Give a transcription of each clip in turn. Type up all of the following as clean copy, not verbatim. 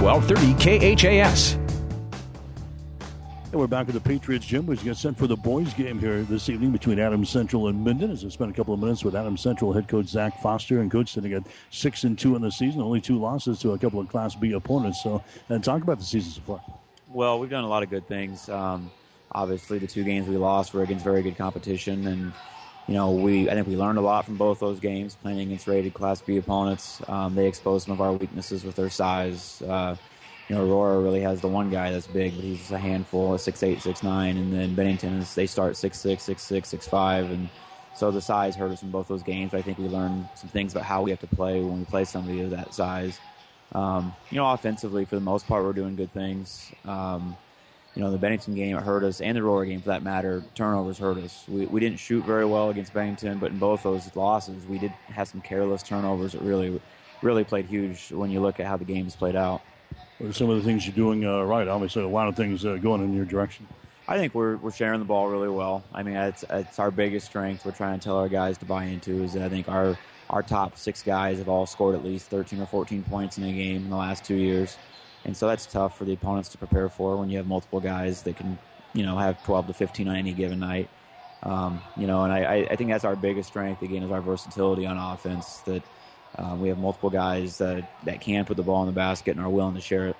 1230 KHAS. And we're back at the Patriots gym, which gets set for the boys' game here this evening between Adams Central and Minden. As I spent a couple of minutes with Adams Central head coach Zach Foster, and coach sitting at 6-2 in the season, only two losses to a couple of Class B opponents. So, and talk about the season so far. Well, we've done a lot of good things. Obviously, the two games we lost were against very good competition, and you know, I think we learned a lot from both those games, playing against rated Class B opponents. They exposed some of our weaknesses with their size. You know, Aurora really has the one guy that's big, but he's a handful, 6'8", 6'9", and then Bennington, they start 6'6", 6'6", 6'5", and so the size hurt us in both those games. I think we learned some things about how we have to play when we play somebody of that size. You know, offensively, for the most part, we're doing good things. You know, the Bennington game, it hurt us, and the Aurora game, for that matter, turnovers hurt us. We didn't shoot very well against Bennington, but in both those losses, we did have some careless turnovers that really played huge when you look at how the game's played out. What are some of the things you're doing right? Obviously, a lot of things going in your direction. I think we're sharing the ball really well. I mean, it's our biggest strength. We're trying to tell our guys to buy into is that I think our top six guys have all scored at least 13 or 14 points in a game in the last 2 years. And so that's tough for the opponents to prepare for when you have multiple guys that can, you know, have 12 to 15 on any given night. You know, and I think that's our biggest strength, again, is our versatility on offense, that we have multiple guys that can put the ball in the basket and are willing to share it.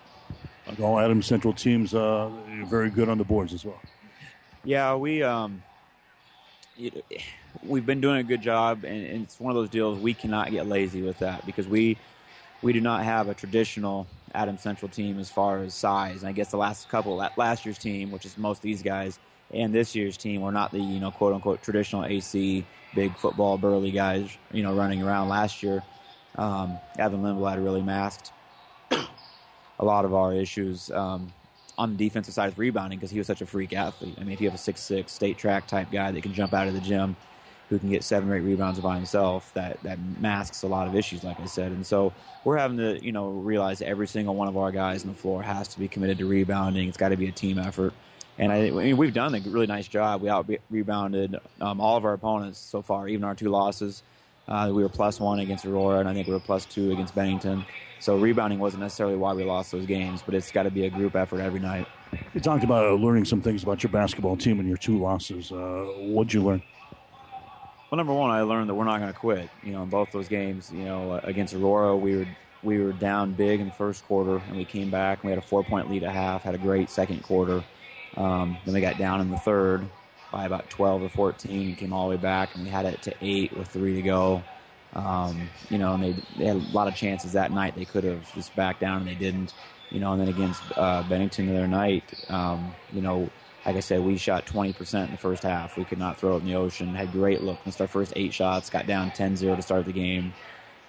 Like all Adams Central teams, very good on the boards as well. Yeah, we've been doing a good job, and it's one of those deals we cannot get lazy with that, because we do not have a traditional Adams Central team as far as size. And I guess the last year's team, which is most of these guys, and this year's team were not the, you know, quote-unquote traditional AC, big football, burly guys, you know, running around. Last year, Evan Lindblad really masked a lot of our issues on the defensive side with rebounding, because he was such a freak athlete. I mean, if you have a 6'6", state track type guy that can jump out of the gym, who can get 7 or 8 rebounds by himself, that masks a lot of issues, like I said. And so we're having to, you know, realize every single one of our guys on the floor has to be committed to rebounding. It's got to be a team effort. And I mean, we've done a really nice job. We out-rebounded all of our opponents so far, even our two losses. We were +1 against Aurora, and I think we were +2 against Bennington. So rebounding wasn't necessarily why we lost those games, but it's got to be a group effort every night. You talked about learning some things about your basketball team and your two losses. What'd you learn? Well, number one, I learned that we're not going to quit. You know, in both those games, you know, against Aurora, we were down big in the first quarter, and we came back, and we had a 4-point lead at half, had a great second quarter. Then we got down in the third by about 12 or 14 and came all the way back, and we had it to 8 with 3 to go. You know, and they had a lot of chances that night. They could have just backed down, and they didn't. You know, and then against Bennington the other night, you know, like I said, we shot 20% in the first half. We could not throw it in the ocean. Had great look. Missed our first 8 shots. Got down 10-0 to start the game.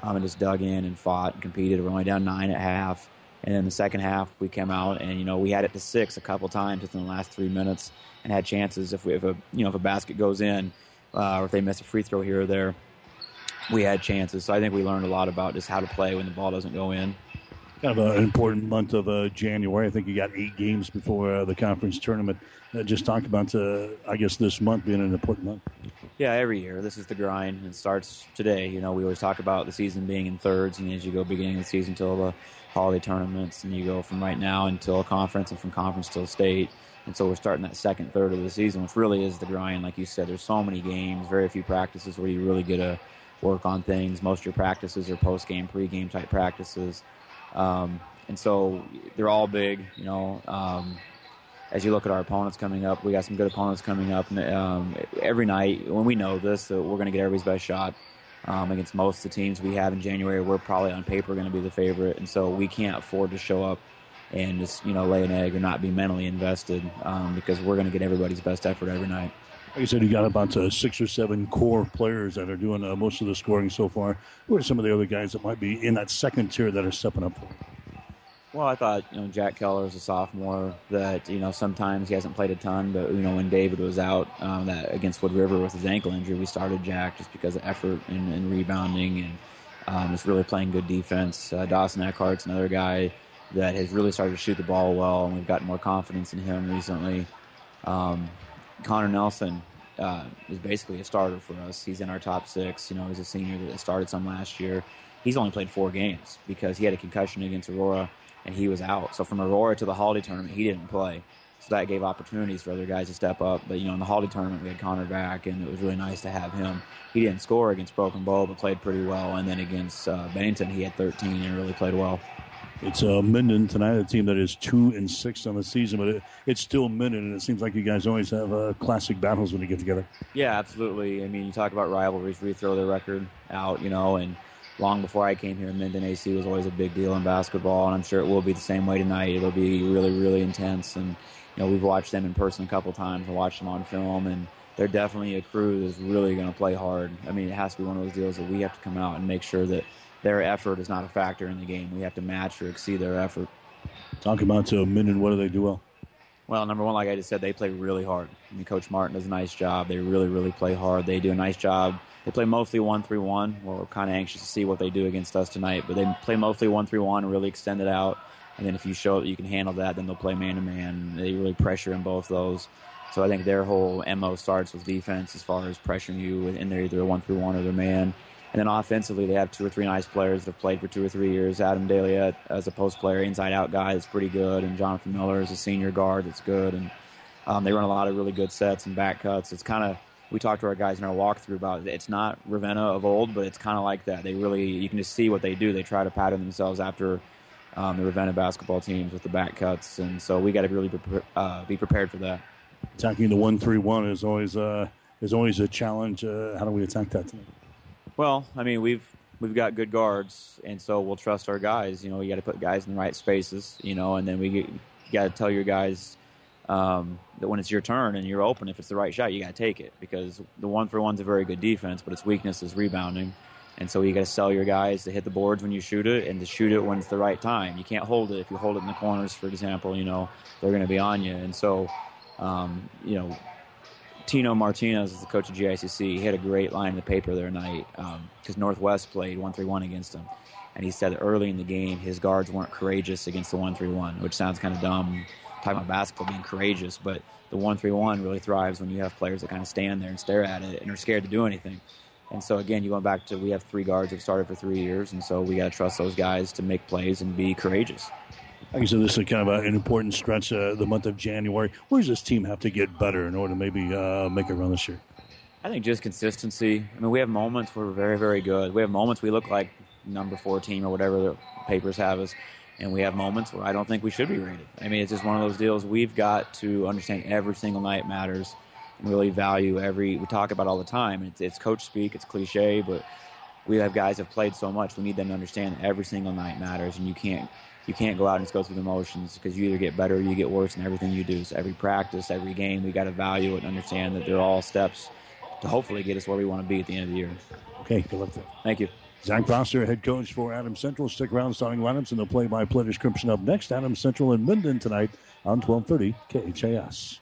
And just dug in and fought and competed. We're only down 9 at half. And then the second half, we came out and, you know, we had it to 6 a couple times within the last 3 minutes and had chances. If a basket goes in or if they miss a free throw here or there, we had chances. So I think we learned a lot about just how to play when the ball doesn't go in. Kind of an important month of January. I think you got 8 games before the conference tournament. Just talk about, I guess, this month being an important month. Yeah, every year. This is the grind. It starts today. You know, we always talk about the season being in thirds, and as you go beginning of the season till the holiday tournaments, and you go from right now until conference and from conference till state. And so we're starting that second third of the season, which really is the grind. Like you said, there's so many games, very few practices where you really get to work on things. Most of your practices are post-game, pre-game type practices. And so they're all big, you know. As you look at our opponents coming up, we got some good opponents coming up. And, every night, when we know this, that we're going to get everybody's best shot against most of the teams we have in January. We're probably on paper going to be the favorite, and so we can't afford to show up and just, you know, lay an egg or not be mentally invested because we're going to get everybody's best effort every night. Like I said, you got about 6 or 7 core players that are doing most of the scoring so far. Who are some of the other guys that might be in that second tier that are stepping up for you? Well, I thought, you know, Jack Keller is a sophomore that, you know, sometimes he hasn't played a ton, but, you know, when David was out that against Wood River with his ankle injury, we started Jack just because of effort and rebounding and just really playing good defense. Dawson Eckhart's another guy that has really started to shoot the ball well, and we've gotten more confidence in him recently. Connor Nelson is basically a starter for us. He's in our top 6. You know, he's a senior that started some last year. he's only played 4 games because he had a concussion against Aurora and he was out. So from Aurora to the holiday tournament, he didn't play. So that gave opportunities for other guys to step up. But, you know, in the holiday tournament, we had Connor back, and it was really nice to have him. He didn't score against Broken Bow, but played pretty well. And then against Bennington, he had 13 and really played well. It's Minden tonight, a team that is 2-6 on the season, but it's still Minden, and it seems like you guys always have classic battles when you get together. Yeah, absolutely. I mean, you talk about rivalries. We throw their record out, you know, and long before I came here, Minden AC was always a big deal in basketball, and I'm sure it will be the same way tonight. It'll be really, really intense, and, you know, we've watched them in person a couple times and watched them on film, and they're definitely a crew that's really going to play hard. I mean, it has to be one of those deals that we have to come out and make sure that their effort is not a factor in the game. We have to match or exceed their effort. Talking about Minden, what do they do well? Well, number one, like I just said, they play really hard. I mean, Coach Martin does a nice job. They really, really play hard. They do a nice job. They play mostly 1-3-1. We're kind of anxious to see what they do against us tonight, but they play mostly 1-3-1 and really extend it out. And then if you show that you can handle that, then they'll play man-to-man. They really pressure in both those. So I think their whole MO starts with defense as far as pressuring you, and they're either 1-3-1 or their man. And then offensively, they have 2 or 3 nice players that have played for 2 or 3 years. Adam DeLay as a post player, inside-out guy that's pretty good, and Jonathan Miller is a senior guard that's good. And they run a lot of really good sets and back cuts. It's kind of, we talked to our guys in our walkthrough about it. It's not Ravenna of old, but it's kind of like that. They really, you can just see what they do. They try to pattern themselves after the Ravenna basketball teams with the back cuts. And so we got to really be prepared for that. Attacking the 1-3-1 is always a challenge. How do we attack that tonight? Well, I mean, we've got good guards, and so we'll trust our guys. You know, you got to put guys in the right spaces, you know, and then you got to tell your guys that when it's your turn and you're open, if it's the right shot, you got to take it, because the 1-for-1's a very good defense, but its weakness is rebounding. And so you got to sell your guys to hit the boards when you shoot it and to shoot it when it's the right time. You can't hold it. If you hold it in the corners, for example, you know, they're going to be on you. And so, you know, Tino Martinez is the coach of GICC. He had a great line in the paper there tonight because Northwest played 1-3-1 against him. And he said early in the game his guards weren't courageous against the 1-3-1, which sounds kind of dumb, talking about basketball being courageous. But the 1-3-1 really thrives when you have players that kind of stand there and stare at it and are scared to do anything. And so, again, you went back to we have 3 guards who have started for 3 years, and so we got to trust those guys to make plays and be courageous. Like I said, this is kind of an important stretch, the month of January. Where does this team have to get better in order to maybe make a run this year? I think just consistency. I mean, we have moments where we're very, very good. We have moments we look like number 4 team or whatever the papers have us, and we have moments where I don't think we should be rated. I mean, it's just one of those deals. We've got to understand every single night matters and really value every – we talk about all the time. It's coach speak. It's cliche, but we have guys that have played so much. We need them to understand that every single night matters, and you can't go out and just go through the motions, because you either get better or you get worse in everything you do. So every practice, every game, we got to value it and understand that they're all steps to hopefully get us where we want to be at the end of the year. Okay, good luck there. Thank you. Zach Foster, head coach for Adams Central. Stick around, starting lineups and the play-by-play description up next. Adams Central and Minden tonight on 1230 KHAS.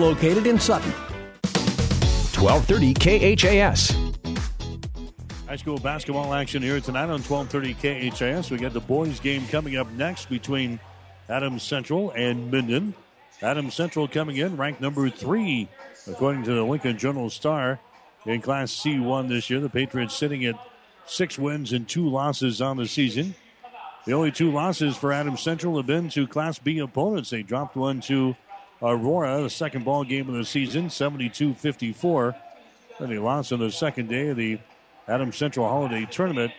located in Sutton. 1230 KHAS. High school basketball action here tonight on 1230 KHAS. We got the boys game coming up next between Adams Central and Minden. Adams Central coming in ranked number 3 according to the Lincoln Journal-Star in Class C1 this year. The Patriots sitting at 6 wins and 2 losses on the season. The only 2 losses for Adams Central have been to Class B opponents. They dropped one to Aurora, the second ball game of the season, 72-54. Then they lost on the second day of the Adams Central Holiday Tournament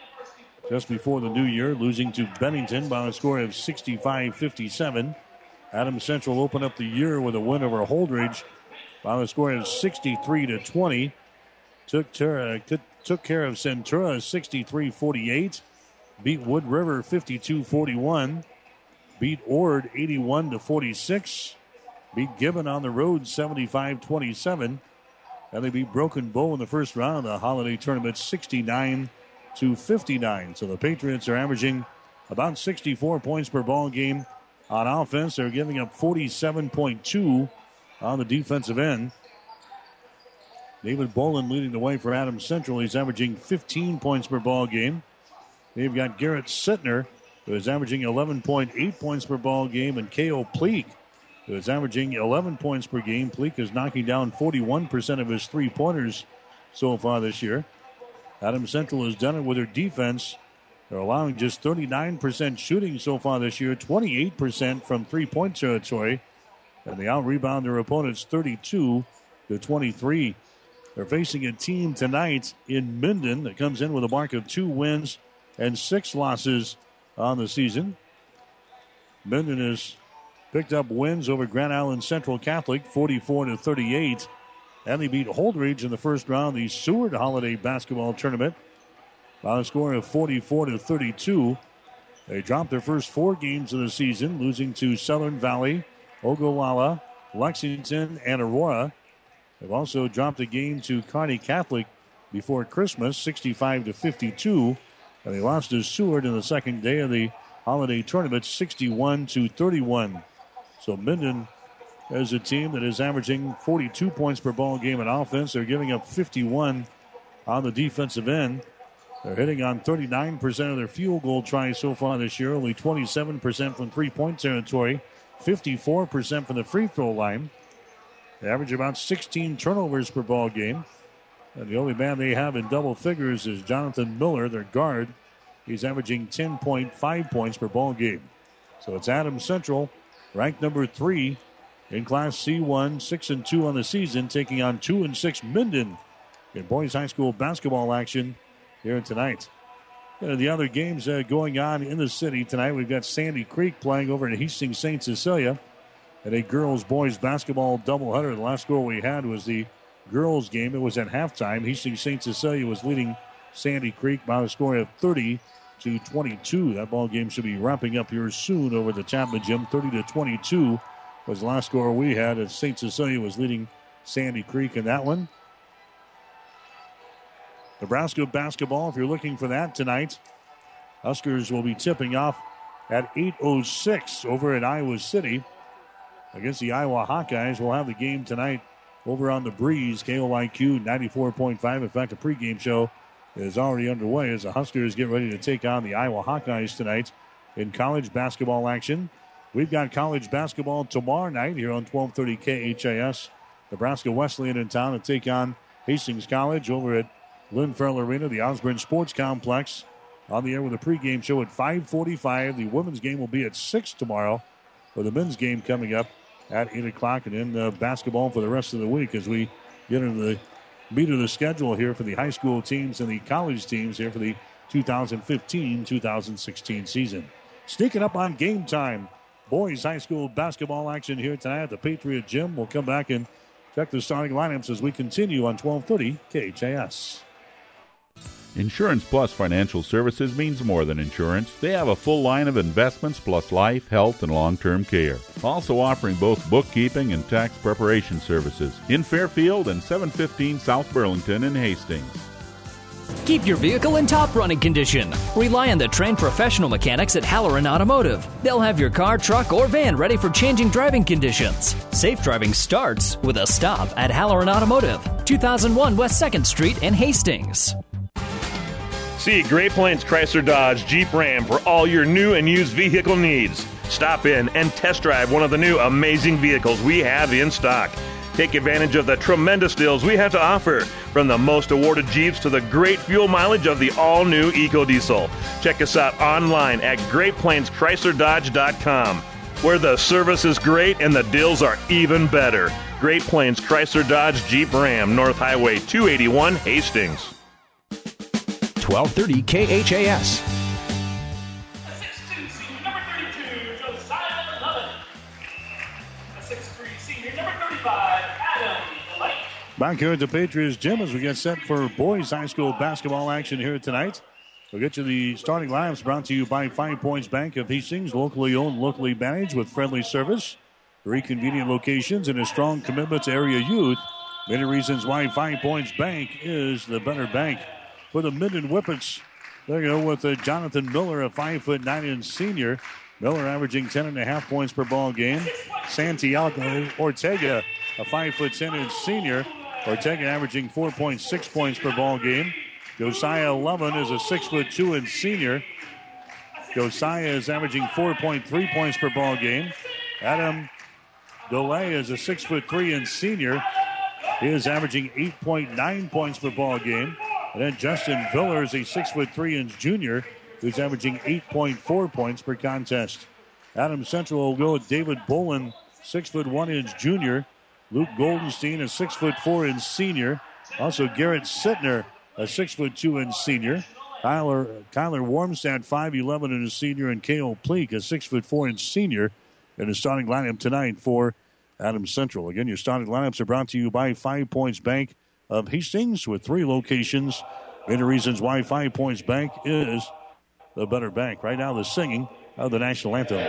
just before the new year, losing to Bennington by a score of 65-57. Adams Central opened up the year with a win over Holdridge by a score of 63-20. Took care of Centura 63-48. Beat Wood River 52-41. Beat Ord 81-46. Beat Gibbon on the road 75-27. And they beat Broken Bow in the first round of the holiday tournament 69-59. So the Patriots are averaging about 64 points per ball game on offense. They're giving up 47.2 on the defensive end. David Bolin leading the way for Adams Central. He's averaging 15 points per ball game. They've got Garrett Sittner, who is averaging 11.8 points per ball game, and K.O. Pleek, who is averaging 11 points per game. Pleek is knocking down 41% of his three-pointers so far this year. Adams Central has done it with their defense. They're allowing just 39% shooting so far this year, 28% from three-point territory, and they out-rebound their opponents 32-23. They're facing a team tonight in Minden that comes in with a mark of 2 wins and 6 losses on the season. Minden has picked up wins over Grand Island Central Catholic, 44-38. And they beat Holdridge in the first round, the Seward Holiday Basketball Tournament, by a score of 44-32. They dropped their first 4 games of the season, losing to Southern Valley, Ogallala, Lexington, and Aurora. They've also dropped a game to Kearney Catholic before Christmas, 65-52. And they lost to Seward in the second day of the holiday tournament, 61-31. So Minden is a team that is averaging 42 points per ball game in offense. They're giving up 51 on the defensive end. They're hitting on 39% of their field goal tries so far this year, only 27% from three-point territory, 54% from the free throw line. They average about 16 turnovers per ball game. And the only man they have in double figures is Jonathan Miller, their guard. He's averaging 10.5 points per ball game. So it's Adams Central, ranked number 3 in Class C1, 6-2 on the season, taking on 2-6 Minden in boys high school basketball action here tonight. And the other games going on in the city tonight, we've got Sandy Creek playing over at Hastings St. Cecilia at a girls-boys basketball doubleheader. The last score we had was the girls game. It was at halftime. Hastings St. Cecilia was leading Sandy Creek by a score of 30-22. That ball game should be wrapping up here soon over the Chapman Gym. 30-22 was the last score we had as St. Cecilia was leading Sandy Creek in that one. Nebraska basketball, if you're looking for that tonight, Huskers will be tipping off at 8:06 over at Iowa City against the Iowa Hawkeyes. We'll have the game tonight over on the Breeze, KOIQ 94.5. In fact, a pregame show is already underway as the Huskers get ready to take on the Iowa Hawkeyes tonight in college basketball action. We've got college basketball tomorrow night here on 1230 KHAS. Nebraska Wesleyan in town to take on Hastings College over at Lynn Farrell Arena, the Osborne Sports Complex. On the air with a pregame show at 5:45. The women's game will be at 6 tomorrow, with the men's game coming up at 8 o'clock, and then basketball for the rest of the week as we get into the meat of the schedule here for the high school teams and the college teams here for the 2015-2016 season. Sneaking up on game time. Boys high school basketball action here tonight at the Patriot Gym. We'll come back and check the starting lineups as we continue on 1230 KHAS. Insurance Plus Financial Services means more than insurance. They have a full line of investments plus life, health, and long-term care. Also offering both bookkeeping and tax preparation services in Fairfield and 715 South Burlington in Hastings. Keep your vehicle in top running condition. Rely on the trained professional mechanics at Halloran Automotive. They'll have your car, truck, or van ready for changing driving conditions. Safe driving starts with a stop at Halloran Automotive, 2001 West 2nd Street in Hastings. See Great Plains Chrysler Dodge Jeep Ram for all your new and used vehicle needs. Stop in and test drive one of the new amazing vehicles we have in stock. Take advantage of the tremendous deals we have to offer, from the most awarded Jeeps to the great fuel mileage of the all-new EcoDiesel. Check us out online at GreatPlainsChryslerDodge.com, where the service is great and the deals are even better. Great Plains Chrysler Dodge Jeep Ram, North Highway 281, Hastings. 1230 KHAS. Back here at the Patriots gym as we get set for boys high school basketball action here tonight. We'll get you the starting lineups brought to you by 5 Points Bank of Hastings, locally owned, locally managed with friendly service, 3 convenient locations, and a strong commitment to area youth. Many reasons why 5 Points Bank is the better bank. For the Minden Whippets, they go with Jonathan Miller, a 5'9" senior. Miller averaging 10.5 points per ball game. Santiago Ortega, a 5'10" senior. Ortega averaging 4.6 points per ball game. Josiah Lovin is a 6'2" senior. Josiah is averaging 4.3 points per ball game. Adam DeLay is a 6'3" senior. He is averaging 8.9 points per ball game. And then Justin Villers, a 6'3" junior, who's averaging 8.4 points per contest. Adams Central will go with David Bolin, 6'1" junior. Luke Goldenstein, a 6'4" senior. Also Garrett Sittner, a 6'2" senior. Kyler Warmstadt, 5'11" senior, and K.O. Pleek, a 6'4" senior, in the starting lineup tonight for Adams Central. Again, your starting lineups are brought to you by 5 Points Bank of Hastings with 3 locations. Many reasons why 5 Points Bank is the better bank. Right now, the singing of the national anthem.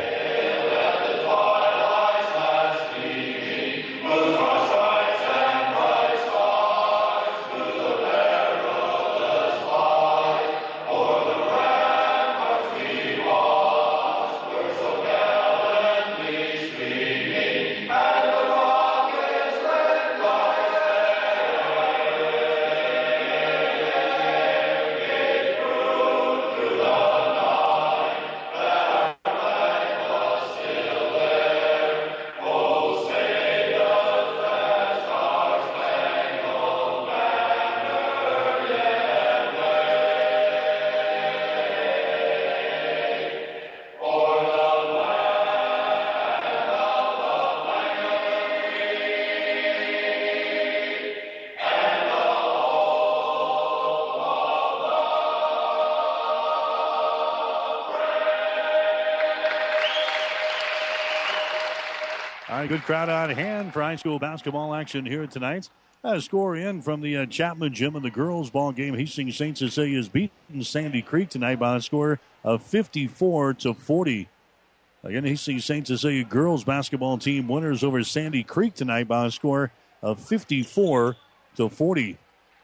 Good crowd on hand for high school basketball action here tonight. A score in from the Chapman Gym in the girls' ball game. Hastings St. Cecilia has beaten Sandy Creek tonight by a score of 54-40. Again, Hastings St. Cecilia girls' basketball team winners over Sandy Creek tonight by a score of 54-40.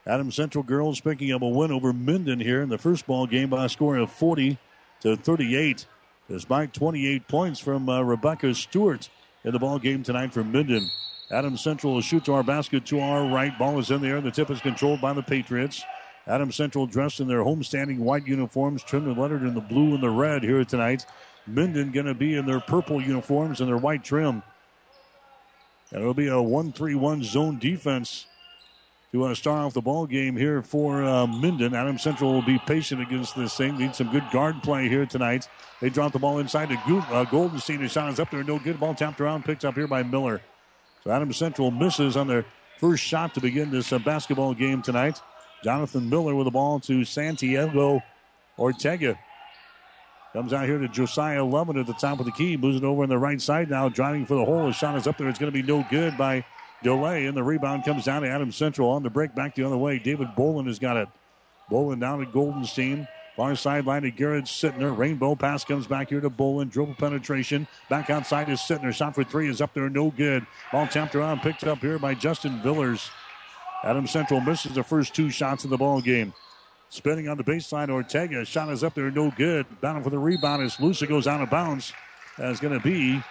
Adams Central girls picking up a win over Minden here in the first ball game by a score of 40-38. Despite 28 points from Rebecca Stewart in the ball game tonight for Minden. Adams Central will shoot to our basket to our right. Ball is in the air. The tip is controlled by the Patriots. Adams Central dressed in their homestanding white uniforms, trimmed and lettered in the blue and the red here tonight. Minden going to be in their purple uniforms and their white trim. And it'll be a 1-3-1 zone defense to start off the ball game here for Minden. Adams Central will be patient against this thing. Need some good guard play here tonight. They drop the ball inside to Goldenstein. His shot is up there. No good. Ball tapped around. Picked up here by Miller. So Adams Central misses on their first shot to begin this basketball game tonight. Jonathan Miller with the ball to Santiago Ortega. Comes out here to Josiah Lovin at the top of the key. Moves it over on the right side now. Driving for the hole. His shot is up there. It's going to be no good by DeLay. And the rebound comes down to Adams Central on the break. Back the other way. David Bolin has got it. Bolin down to Goldenstein. Far sideline to Garrett Sittner. Rainbow pass comes back here to Bolin. Dribble penetration. Back outside is Sittner. Shot for three is up there. No good. Ball tapped around. Picked up here by Justin Villers. Adams Central misses the first 2 shots of the ball game. Spinning on the baseline, Ortega. Shot is up there. No good. Battle for the rebound is loose. It goes out of bounds. That's going to be,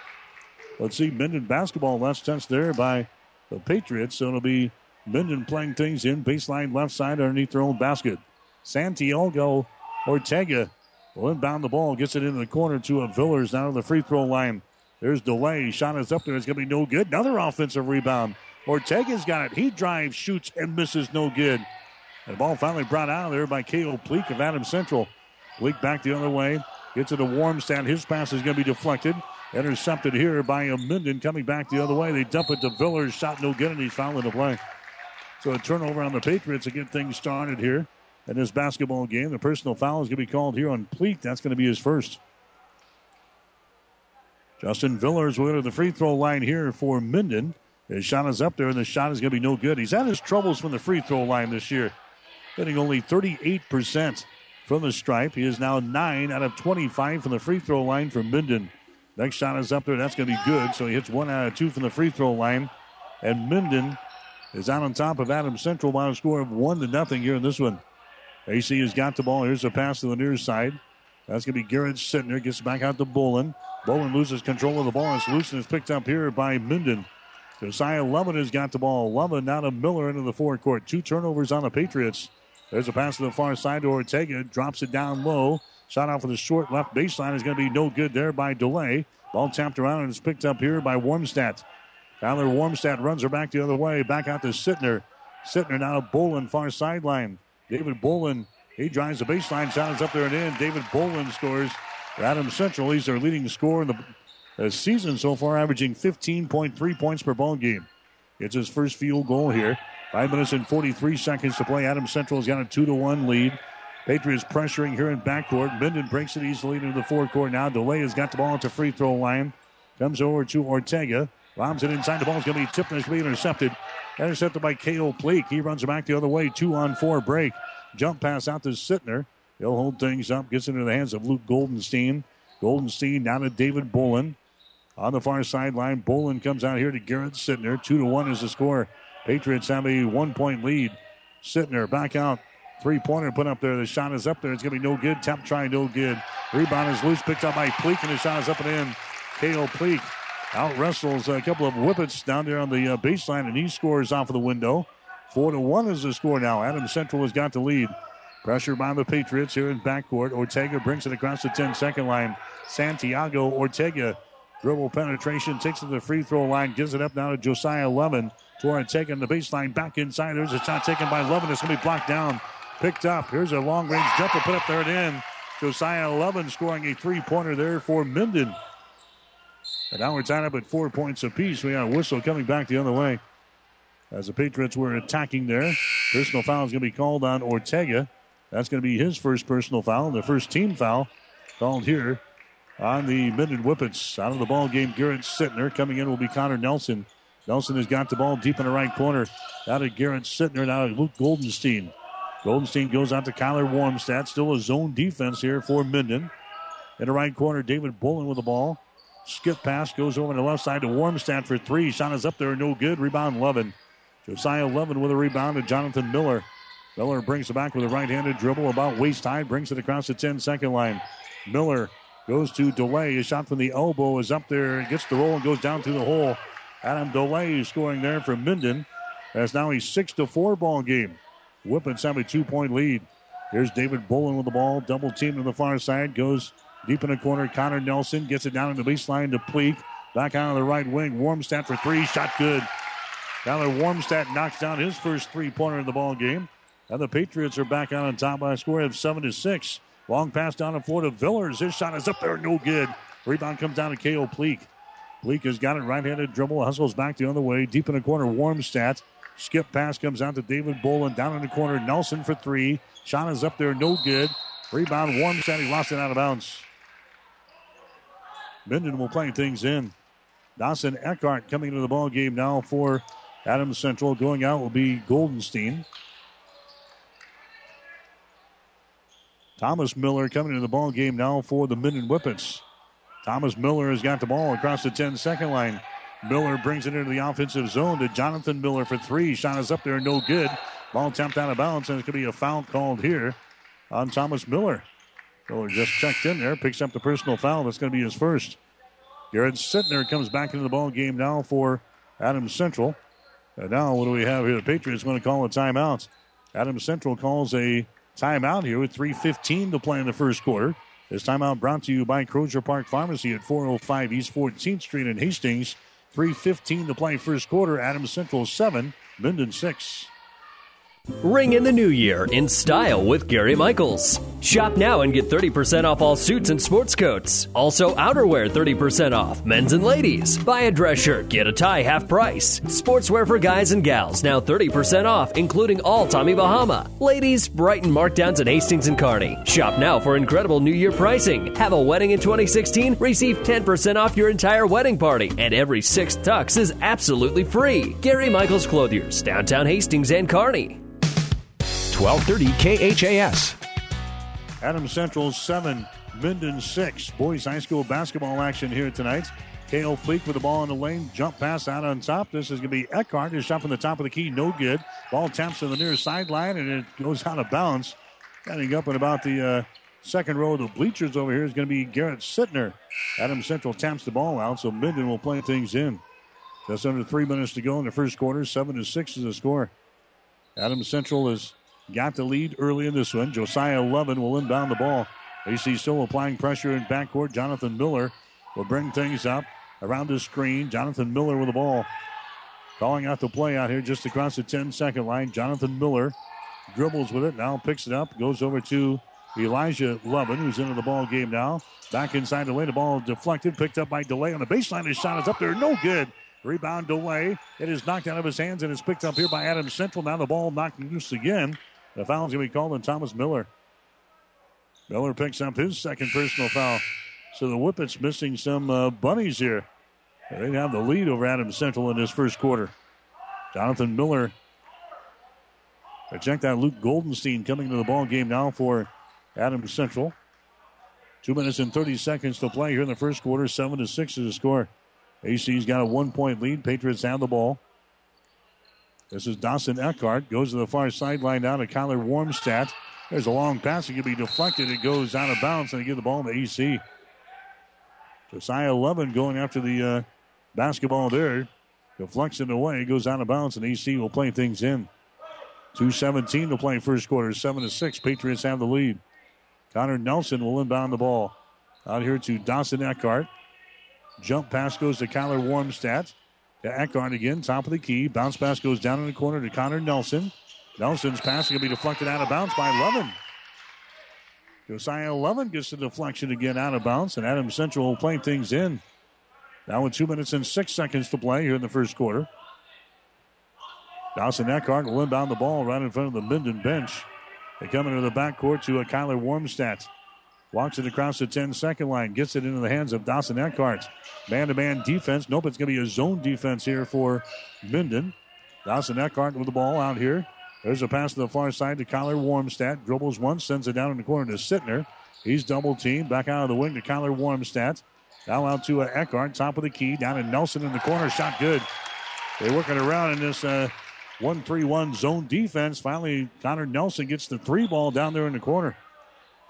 let's see, Minden basketball. Last touch there by the Patriots. So it'll be Minden playing things in. Baseline left side underneath their own basket. Santiago Ortega will inbound the ball, gets it into the corner to Villers down on the free throw line. There's DeLay. Shot is up there. It's going to be no good. Another offensive rebound. Ortega's got it. He drives, shoots, and misses no good. And the ball finally brought out of there by K.O. Pleek of Adams Central. Pleek back the other way. Gets it to Warmstadt. His pass is going to be deflected. Intercepted here by Minden coming back the other way. They dump it to Villers. Shot no good, and he's fouling the play. So a turnover on the Patriots to get things started here in this basketball game. The personal foul is going to be called here on Pleek. That's going to be his first. Justin Villers will go to the free throw line here for Minden. His shot is up there, and the shot is going to be no good. He's had his troubles from the free throw line this year, hitting only 38% from the stripe. He is now 9 out of 25 from the free throw line for Minden. Next shot is up there. That's going to be good, so he hits 1 out of 2 from the free throw line. And Minden is out on top of Adams Central by a score of 1-0 here in this one. AC has got the ball. Here's a pass to the near side. That's going to be Garrett Sittner. Gets back out to Bolin. Bolin loses control of the ball. It's loose and is picked up here by Minden. Josiah Lovin has got the ball. Lovin out of Miller into the forecourt. 2 turnovers on the Patriots. There's a pass to the far side to Ortega. Drops it down low. Shot off of the short left baseline is going to be no good there by DeLay. Ball tapped around and is picked up here by Warmstadt. Kyler Warmstadt runs her back the other way. Back out to Sittner. Sittner now to Bolin, far sideline. David Bolin, he drives the baseline, shot is up there and in. David Bolin scores for Adams Central. He's their leading scorer in the season so far, averaging 15.3 points per ball game. It's his first field goal here. 5 minutes and 43 seconds to play. Adams Central has got a 2-1 lead. Patriots pressuring here in backcourt. Minden breaks it easily into the forecourt now. DeLay has got the ball at the free throw line. Comes over to Ortega. Bombs it inside. The ball is going to be tipped and it's going to be intercepted. Intercepted by K.O. Pleek. He runs it back the other way. 2-on-4 break. Jump pass out to Sittner. He'll hold things up. Gets into the hands of Luke Goldenstein. Goldenstein now to David Bolin. On the far sideline, Bolin comes out here to Garrett Sittner. 2-1 is the score. Patriots have a 1-point lead. Sittner back out. 3-pointer put up there. The shot is up there. It's going to be no good. Tap try, no good. Rebound is loose. Picked up by Pleek, and the shot is up and in. K.O. Pleek out wrestles a couple of whippets down there on the baseline, and he scores off of the window. 4-1 is the score now. Adams Central has got the lead. Pressure by the Patriots here in backcourt. Ortega brings it across the 10-second line. Santiago Ortega, dribble penetration, takes it to the free throw line, gives it up now to Josiah Lovin. To Ortega on the baseline, back inside. There's a shot taken by Lovin. It's going to be blocked down. Picked up. Here's a long-range jumper put up there at end. Josiah Lovin scoring a 3-pointer there for Minden. And now we're tied up at 4 points apiece. We got a whistle coming back the other way. As the Patriots were attacking there, personal foul is going to be called on Ortega. That's going to be his first personal foul, and the first team foul called here on the Minden Whippets. Out of the ball game, Garrett Sittner. Coming in will be Connor Nelson. Nelson has got the ball deep in the right corner. Out of Garrett Sittner, now to Luke Goldenstein. Goldenstein goes out to Kyler Warmstadt. Still a zone defense here for Minden. In the right corner, David Bolin with the ball. Skip pass goes over to the left side to Warmstadt for 3. Shot is up there, no good. Rebound, Lovin. Josiah Lovin with a rebound to Jonathan Miller. Miller brings it back with a right-handed dribble about waist high, brings it across the 10-second line. Miller goes to DeLay. A shot from the elbow is up there, gets the roll and goes down through the hole. Adam DeLay scoring there for Minden. That's now a 6-4 ball game. Whippets have a 2-point lead. Here's David Bolin with the ball. Double team to the far side. Goes deep in the corner. Connor Nelson gets it down in the baseline to Pleek. Back out on the right wing. Warmstadt for 3. Shot good. Tyler Warmstadt knocks down his first 3-pointer in the ball game. And the Patriots are back out on top by a score of 7-6. Long pass down the floor to Villers. His shot is up there. No good. Rebound comes down to K.O. Pleek. Pleek has got it. Right-handed dribble. Hustles back the other way. Deep in the corner. Warmstadt. Skip pass comes out to David Bolin. Down in the corner, Nelson for 3. Shot is up there, no good. Rebound, Warmstadt. He lost it out of bounds. Minden will play things in. Dawson Eckhart coming into the ball game now for Adams Central. Going out will be Goldenstein. Thomas Miller coming into the ball game now for the Minden Whippets. Thomas Miller has got the ball across the 10-second line. Miller brings it into the offensive zone to Jonathan Miller for 3. Shot is up there, no good. Ball tapped out of bounds, and it's going to be a foul called here on Thomas Miller. Miller just checked in there, picks up the personal foul. That's going to be his first. Garrett Sittner comes back into the ball game now for Adams Central. And now what do we have here? The Patriots going to call a timeout. Adams Central calls a timeout here with 3:15 to play in the first quarter. This timeout brought to you by Crozier Park Pharmacy at 405 East 14th Street in Hastings. 3:15 to play first quarter. Adams Central 7, Minden 6. Ring in the new year in style with Gary Michaels. Shop now and get 30% off all suits and sports coats. Also outerwear 30% off, men's and ladies. Buy a dress shirt, get a tie half price. Sportswear for guys and gals now 30% off, including all Tommy Bahama. Ladies, Brighton markdowns at Hastings and Kearney. Shop now for incredible New Year pricing. Have a wedding in 2016? Receive 10% off your entire wedding party, and every sixth tux is absolutely free. Gary Michaels Clothiers, downtown Hastings and Kearney. 1230 KHAS. Adams Central 7, Minden 6. Boys high school basketball action here tonight. K.O. Pleek with the ball in the lane. Jump pass out on top. This is going to be Eckhart. His shot from the top of the key. No good. Ball taps to the near sideline, and it goes out of bounds. Getting up in about the second row of the bleachers over here is going to be Garrett Sittner. Adams Central taps the ball out, so Minden will play things in. Just under 3 minutes to go in the first quarter. 7-6 is the score. Adams Central has got the lead early in this one. Josiah Lovin will inbound the ball. AC still applying pressure in backcourt. Jonathan Miller will bring things up around the screen. Jonathan Miller with the ball. Calling out the play out here just across the 10-second line. Jonathan Miller dribbles with it. Now picks it up. Goes over to Elijah Lovin, who's into the ball game now. Back inside DeLay. The ball deflected. Picked up by DeLay on the baseline. His shot is up there. No good. Rebound DeLay. It is knocked out of his hands and it's picked up here by Adams Central. Now the ball knocked loose again. The foul's going to be called on Thomas Miller. Miller picks up his second personal foul. So the Whippets missing some bunnies here. They have the lead over Adams Central in this first quarter. Jonathan Miller. Check that Luke Goldenstein coming into the ball game now for Adams Central. 2 minutes and 30 seconds to play here in the first quarter. 7-6 is the score. AC's got a 1-point lead. Patriots have the ball. This is Dawson Eckhart. Goes to the far sideline now to Kyler Warmstadt. There's a long pass. It could be deflected. It goes out of bounds, and they give the ball to AC. Josiah Lovin going after the basketball there. Deflects it away. It goes out of bounds, and AC will play things in. 2:17 to play first quarter. 7-6. Patriots have the lead. Connor Nelson will inbound the ball. Out here to Dawson Eckhart. Jump pass goes to Kyler Warmstadt. To Eckhart again, top of the key. Bounce pass goes down in the corner to Connor Nelson. Nelson's pass will be deflected out of bounds by Lovin. Josiah Lovin gets the deflection again out of bounds, and Adams Central will play things in. Now with 2 minutes and 6 seconds to play here in the first quarter. Dawson Eckhart will inbound the ball right in front of the Minden bench. They come into the backcourt to a Kyler Warmstadt. Walks it across the 10-second line. Gets it into the hands of Dawson Eckhart. Man-to-man defense. Nope, it's going to be a zone defense here for Minden. Dawson Eckhart with the ball out here. There's a pass to the far side to Kyler Warmstadt. Dribbles once, sends it down in the corner to Sittner. He's double-teamed. Back out of the wing to Kyler Warmstadt. Now out to Eckhart, top of the key. Down to Nelson in the corner. Shot good. They're working around in this 1-3-1 zone defense. Finally, Connor Nelson gets the three ball down there in the corner.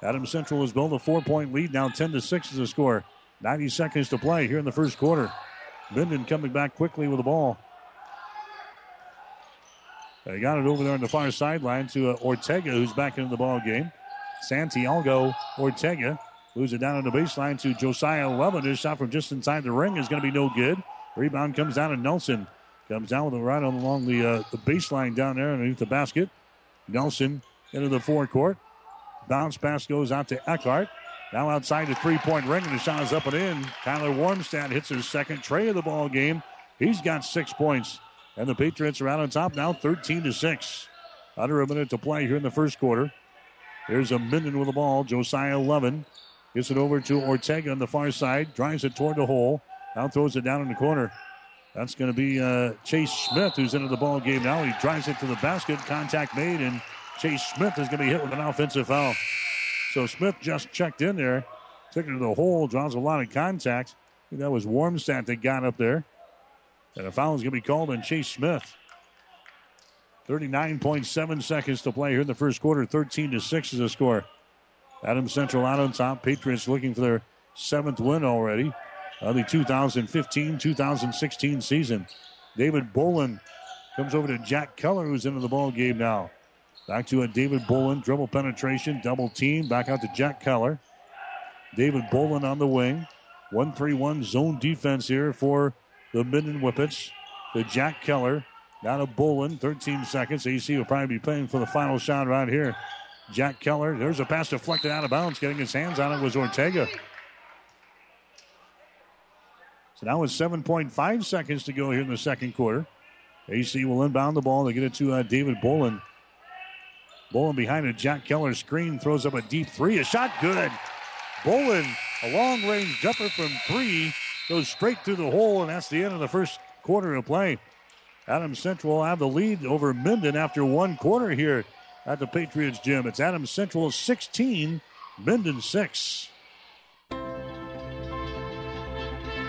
Adams Central has built a 4-point lead. Now 10-6 is the score. 90 seconds to play here in the first quarter. Minden coming back quickly with the ball. They got it over there on the far sideline to Ortega, who's back into the ball game. Santiago Ortega moves it down on the baseline to Josiah Lovin. His shot from just inside the ring is going to be no good. Rebound comes down to Nelson. Comes down with a right along the baseline down there underneath the basket. Nelson into the forecourt. Bounce pass goes out to Eckhart. Now outside the three-point ring, and the shot is up and in. Kyler Warmstadt hits his second tray of the ball game. He's got 6 points. And the Patriots are out on top now, 13-6. Under a minute to play here in the first quarter. There's a Minden with the ball. Josiah Lovin gets it over to Ortega on the far side. Drives it toward the hole. Now throws it down in the corner. That's going to be Chase Smith, who's into the ball game now. He drives it to the basket. Contact made, and Chase Smith is going to be hit with an offensive foul. So Smith just checked in there. Took it to the hole. Draws a lot of contact. I think that was Warmstadt that got up there. And a foul is going to be called on Chase Smith. 39.7 seconds to play here in the first quarter. 13-6 is the score. Adams Central out on top. Patriots looking for their seventh win already of the 2015-2016 season. David Bolin comes over to Jack Keller, who's into the ball game now. Back to a David Bolin, dribble penetration, double team, back out to Jack Keller. David Bolin on the wing. 1-3-1 zone defense here for the Minden Whippets. The Jack Keller Down to Bolin, 13 seconds. AC will probably be playing for the final shot right here. Jack Keller, there's a pass deflected out of bounds. Getting his hands on it was Ortega. So now it's 7.5 seconds to go here in the second quarter. AC will inbound the ball. They get it to David Bolin. Bolin behind a Jack Keller screen. Throws up a deep three. A shot good. Bolin, a long-range jumper from three. Goes straight through the hole, and that's the end of the first quarter of play. Adams Central will have the lead over Minden after one quarter here at the Patriots Gym. It's Adams Central 16, Minden 6.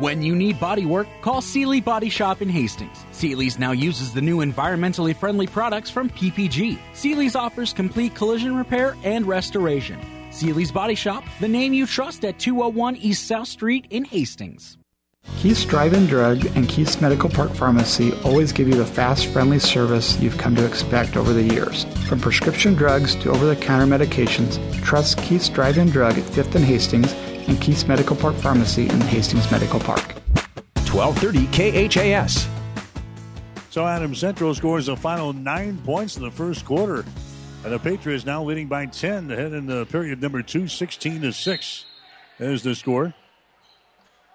When you need body work, call Seeley Body Shop in Hastings. Seeley's now uses the new environmentally friendly products from PPG. Seeley's offers complete collision repair and restoration. Seeley's Body Shop, the name you trust at 201 East South Street in Hastings. Keith's Drive-In Drug and Keith's Medical Park Pharmacy always give you the fast, friendly service you've come to expect over the years. From prescription drugs to over-the-counter medications, trust Keith's Drive-In Drug at 5th and Hastings and Keith's Medical Park Pharmacy in Hastings Medical Park. 1230 KHAS. So Adams Central scores the final 9 points in the first quarter. And the Patriots now leading by 10 to head into period number two, 16-6 is the score.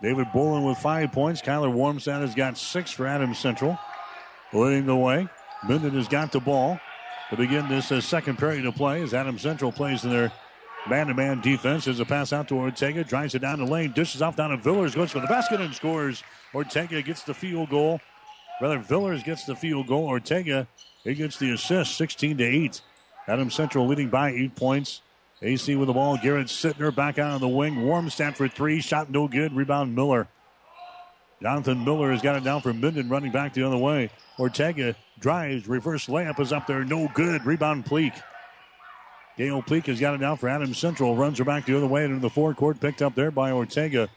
David Bolin with 5 points. Kyler Warmstadt has got 6 for Adams Central. Leading the way, Minden has got the ball to begin this second period of play as Adams Central plays in their man-to-man defense. There's a pass out to Ortega. Drives it down the lane. Dishes off down to Villers. Goes for the basket and scores. Ortega gets the field goal. Rather, Villers gets the field goal. Ortega, he gets the assist, 16-8. Adams Central leading by 8 points. AC with the ball. Garrett Sittner back out on the wing. Warmstadt for three. Shot no good. Rebound Miller. Jonathan Miller has got it down for Minden, running back the other way. Ortega drives. Reverse layup is up there. No good. Rebound Pleek. K.O. Pleek has got it now for Adams Central. Runs her back the other way into the forecourt. Picked up there by Ortega.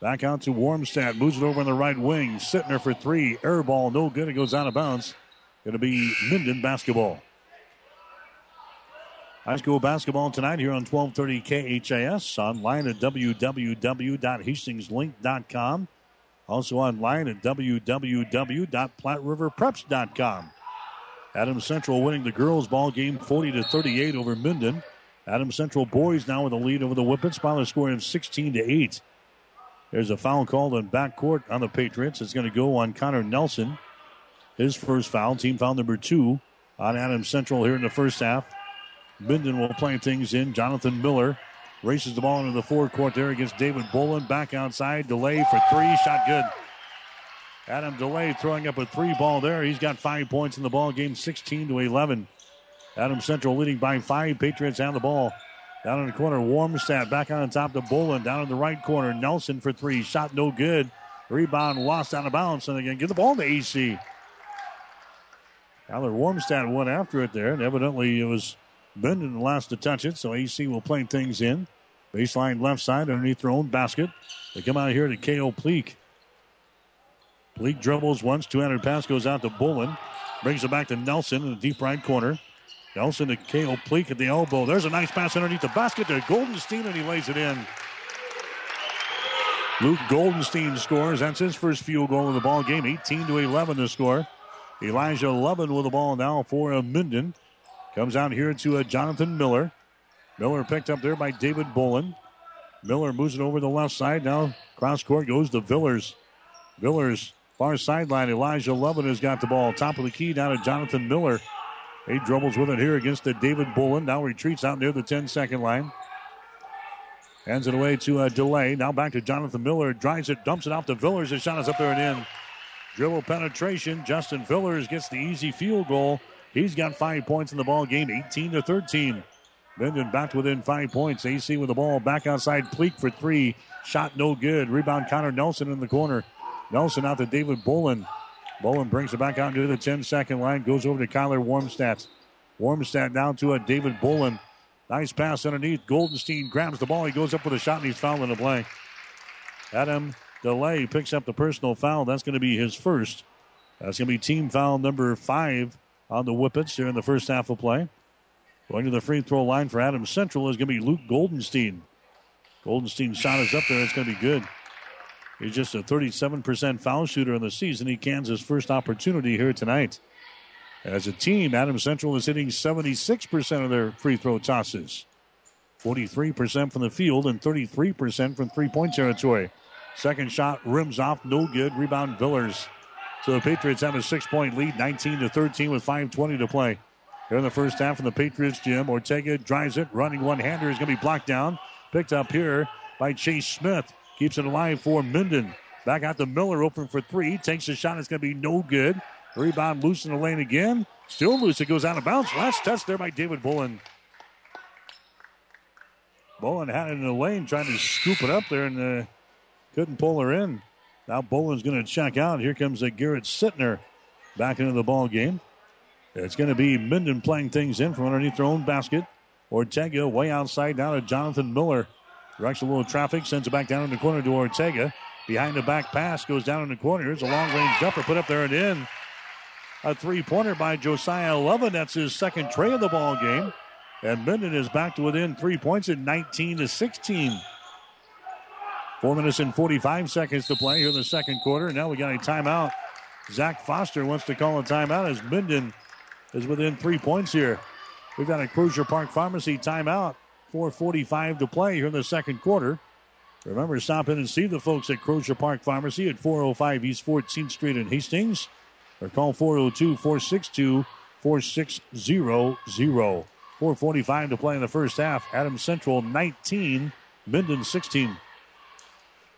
Back out to Warmstadt. Moves it over on the right wing. Sittner for three. Air ball. No good. It goes out of bounds. Going to be Minden basketball. High school basketball tonight here on 1230 KHAS. Online at www.hastingslink.com. Also online at www.platriverpreps.com. Adams Central winning the girls' ball game 40-38 over Minden. Adams Central boys now with a lead over the Whippets by the score of 16-8. There's a foul called on backcourt on the Patriots. It's going to go on Connor Nelson. His first foul, team foul number 2 on Adams Central here in the first half. Minden will play things in. Jonathan Miller races the ball into the forecourt there against David Bolin. Back outside, DeLay for three, shot good. Adam DeLay throwing up a three ball there. He's got 5 points in the ball game, 16-11. Adams Central leading by 5. Patriots have the ball. Down in the corner, Warmstadt back on top to Bolin. Down in the right corner, Nelson for three. Shot no good. Rebound lost out of bounds. And again, get the ball to AC. Tyler Warmstadt went after it there. And evidently it was Bendon the last to touch it. So AC will play things in. Baseline left side underneath their own basket. They come out here to K.O. Pleek. Pleek dribbles once, 200 pass goes out to Bolin. Brings it back to Nelson in the deep right corner. Nelson to K.O. Pleek at the elbow. There's a nice pass underneath the basket to Goldenstein, and he lays it in. Luke Goldenstein scores. That's his first field goal of the ball game, 18-11 to score. Elijah Lovin with the ball now for Minden. Comes out here to Jonathan Miller. Miller picked up there by David Bolin. Miller moves it over the left side. Now cross court goes to Villers. Villers. Far sideline, Elijah Lovin has got the ball. Top of the key down to Jonathan Miller. He dribbles with it here against the David Bolin. Now retreats out near the 10-second line. Hands it away to DeLay. Now back to Jonathan Miller. Drives it, dumps it off to Villers. The shot is up there and in. Dribble penetration. Justin Villers gets the easy field goal. He's got 5 points in the ball game, 18-13. Minden back within 5 points. AC with the ball. Back outside, Pleek for three. Shot no good. Rebound Connor Nelson in the corner. Nelson out to David Bolin. Bolin brings it back out to the 10-second line. Goes over to Kyler Warmstadt. Warmstadt down to a David Bolin. Nice pass underneath. Goldenstein grabs the ball. He goes up with a shot, and he's fouled in the play. Adam DeLay picks up the personal foul. That's going to be his first. That's going to be team foul number 5 on the Whippets here in the first half of play. Going to the free throw line for Adams Central is going to be Luke Goldenstein. Goldenstein's shot is up there. It's going to be good. He's just a 37% foul shooter in the season. He cans his first opportunity here tonight. As a team, Adams Central is hitting 76% of their free throw tosses. 43% from the field and 33% from three-point territory. Second shot rims off, no good. Rebound Villers. So the Patriots have a 6-point lead, 19-13 with 5:20 to play. Here in the first half from the Patriots gym, Ortega drives it, running one-hander is going to be blocked down. Picked up here by Chase Smith. Keeps it alive for Minden. Back out to Miller, open for three. Takes a shot, it's going to be no good. Rebound loose in the lane again. Still loose, it goes out of bounds. Last touch there by David Bolin. Bolin had it in the lane, trying to scoop it up there and couldn't pull her in. Now Bolin's going to check out. Here comes Garrett Sittner back into the ball game. It's going to be Minden playing things in from underneath their own basket. Ortega way outside down to Jonathan Miller. Directs a little traffic, sends it back down in the corner to Ortega. Behind the back pass, goes down in the corner. Here's a long-range jumper put up there and in. A three-pointer by Josiah Lovin. That's his second tray of the ball game. And Minden is back to within 3 points at 19-16. 4 minutes and 45 seconds to play here in the second quarter. Now we got a timeout. Zach Foster wants to call a timeout as Minden is within 3 points here. We've got a Crozier Park Pharmacy timeout. 4:45 to play here in the second quarter. Remember, stop in and see the folks at Crozier Park Pharmacy at 405 East 14th Street in Hastings. Or call 402-462-4600. 4:45 to play in the first half. Adams Central 19, Minden 16.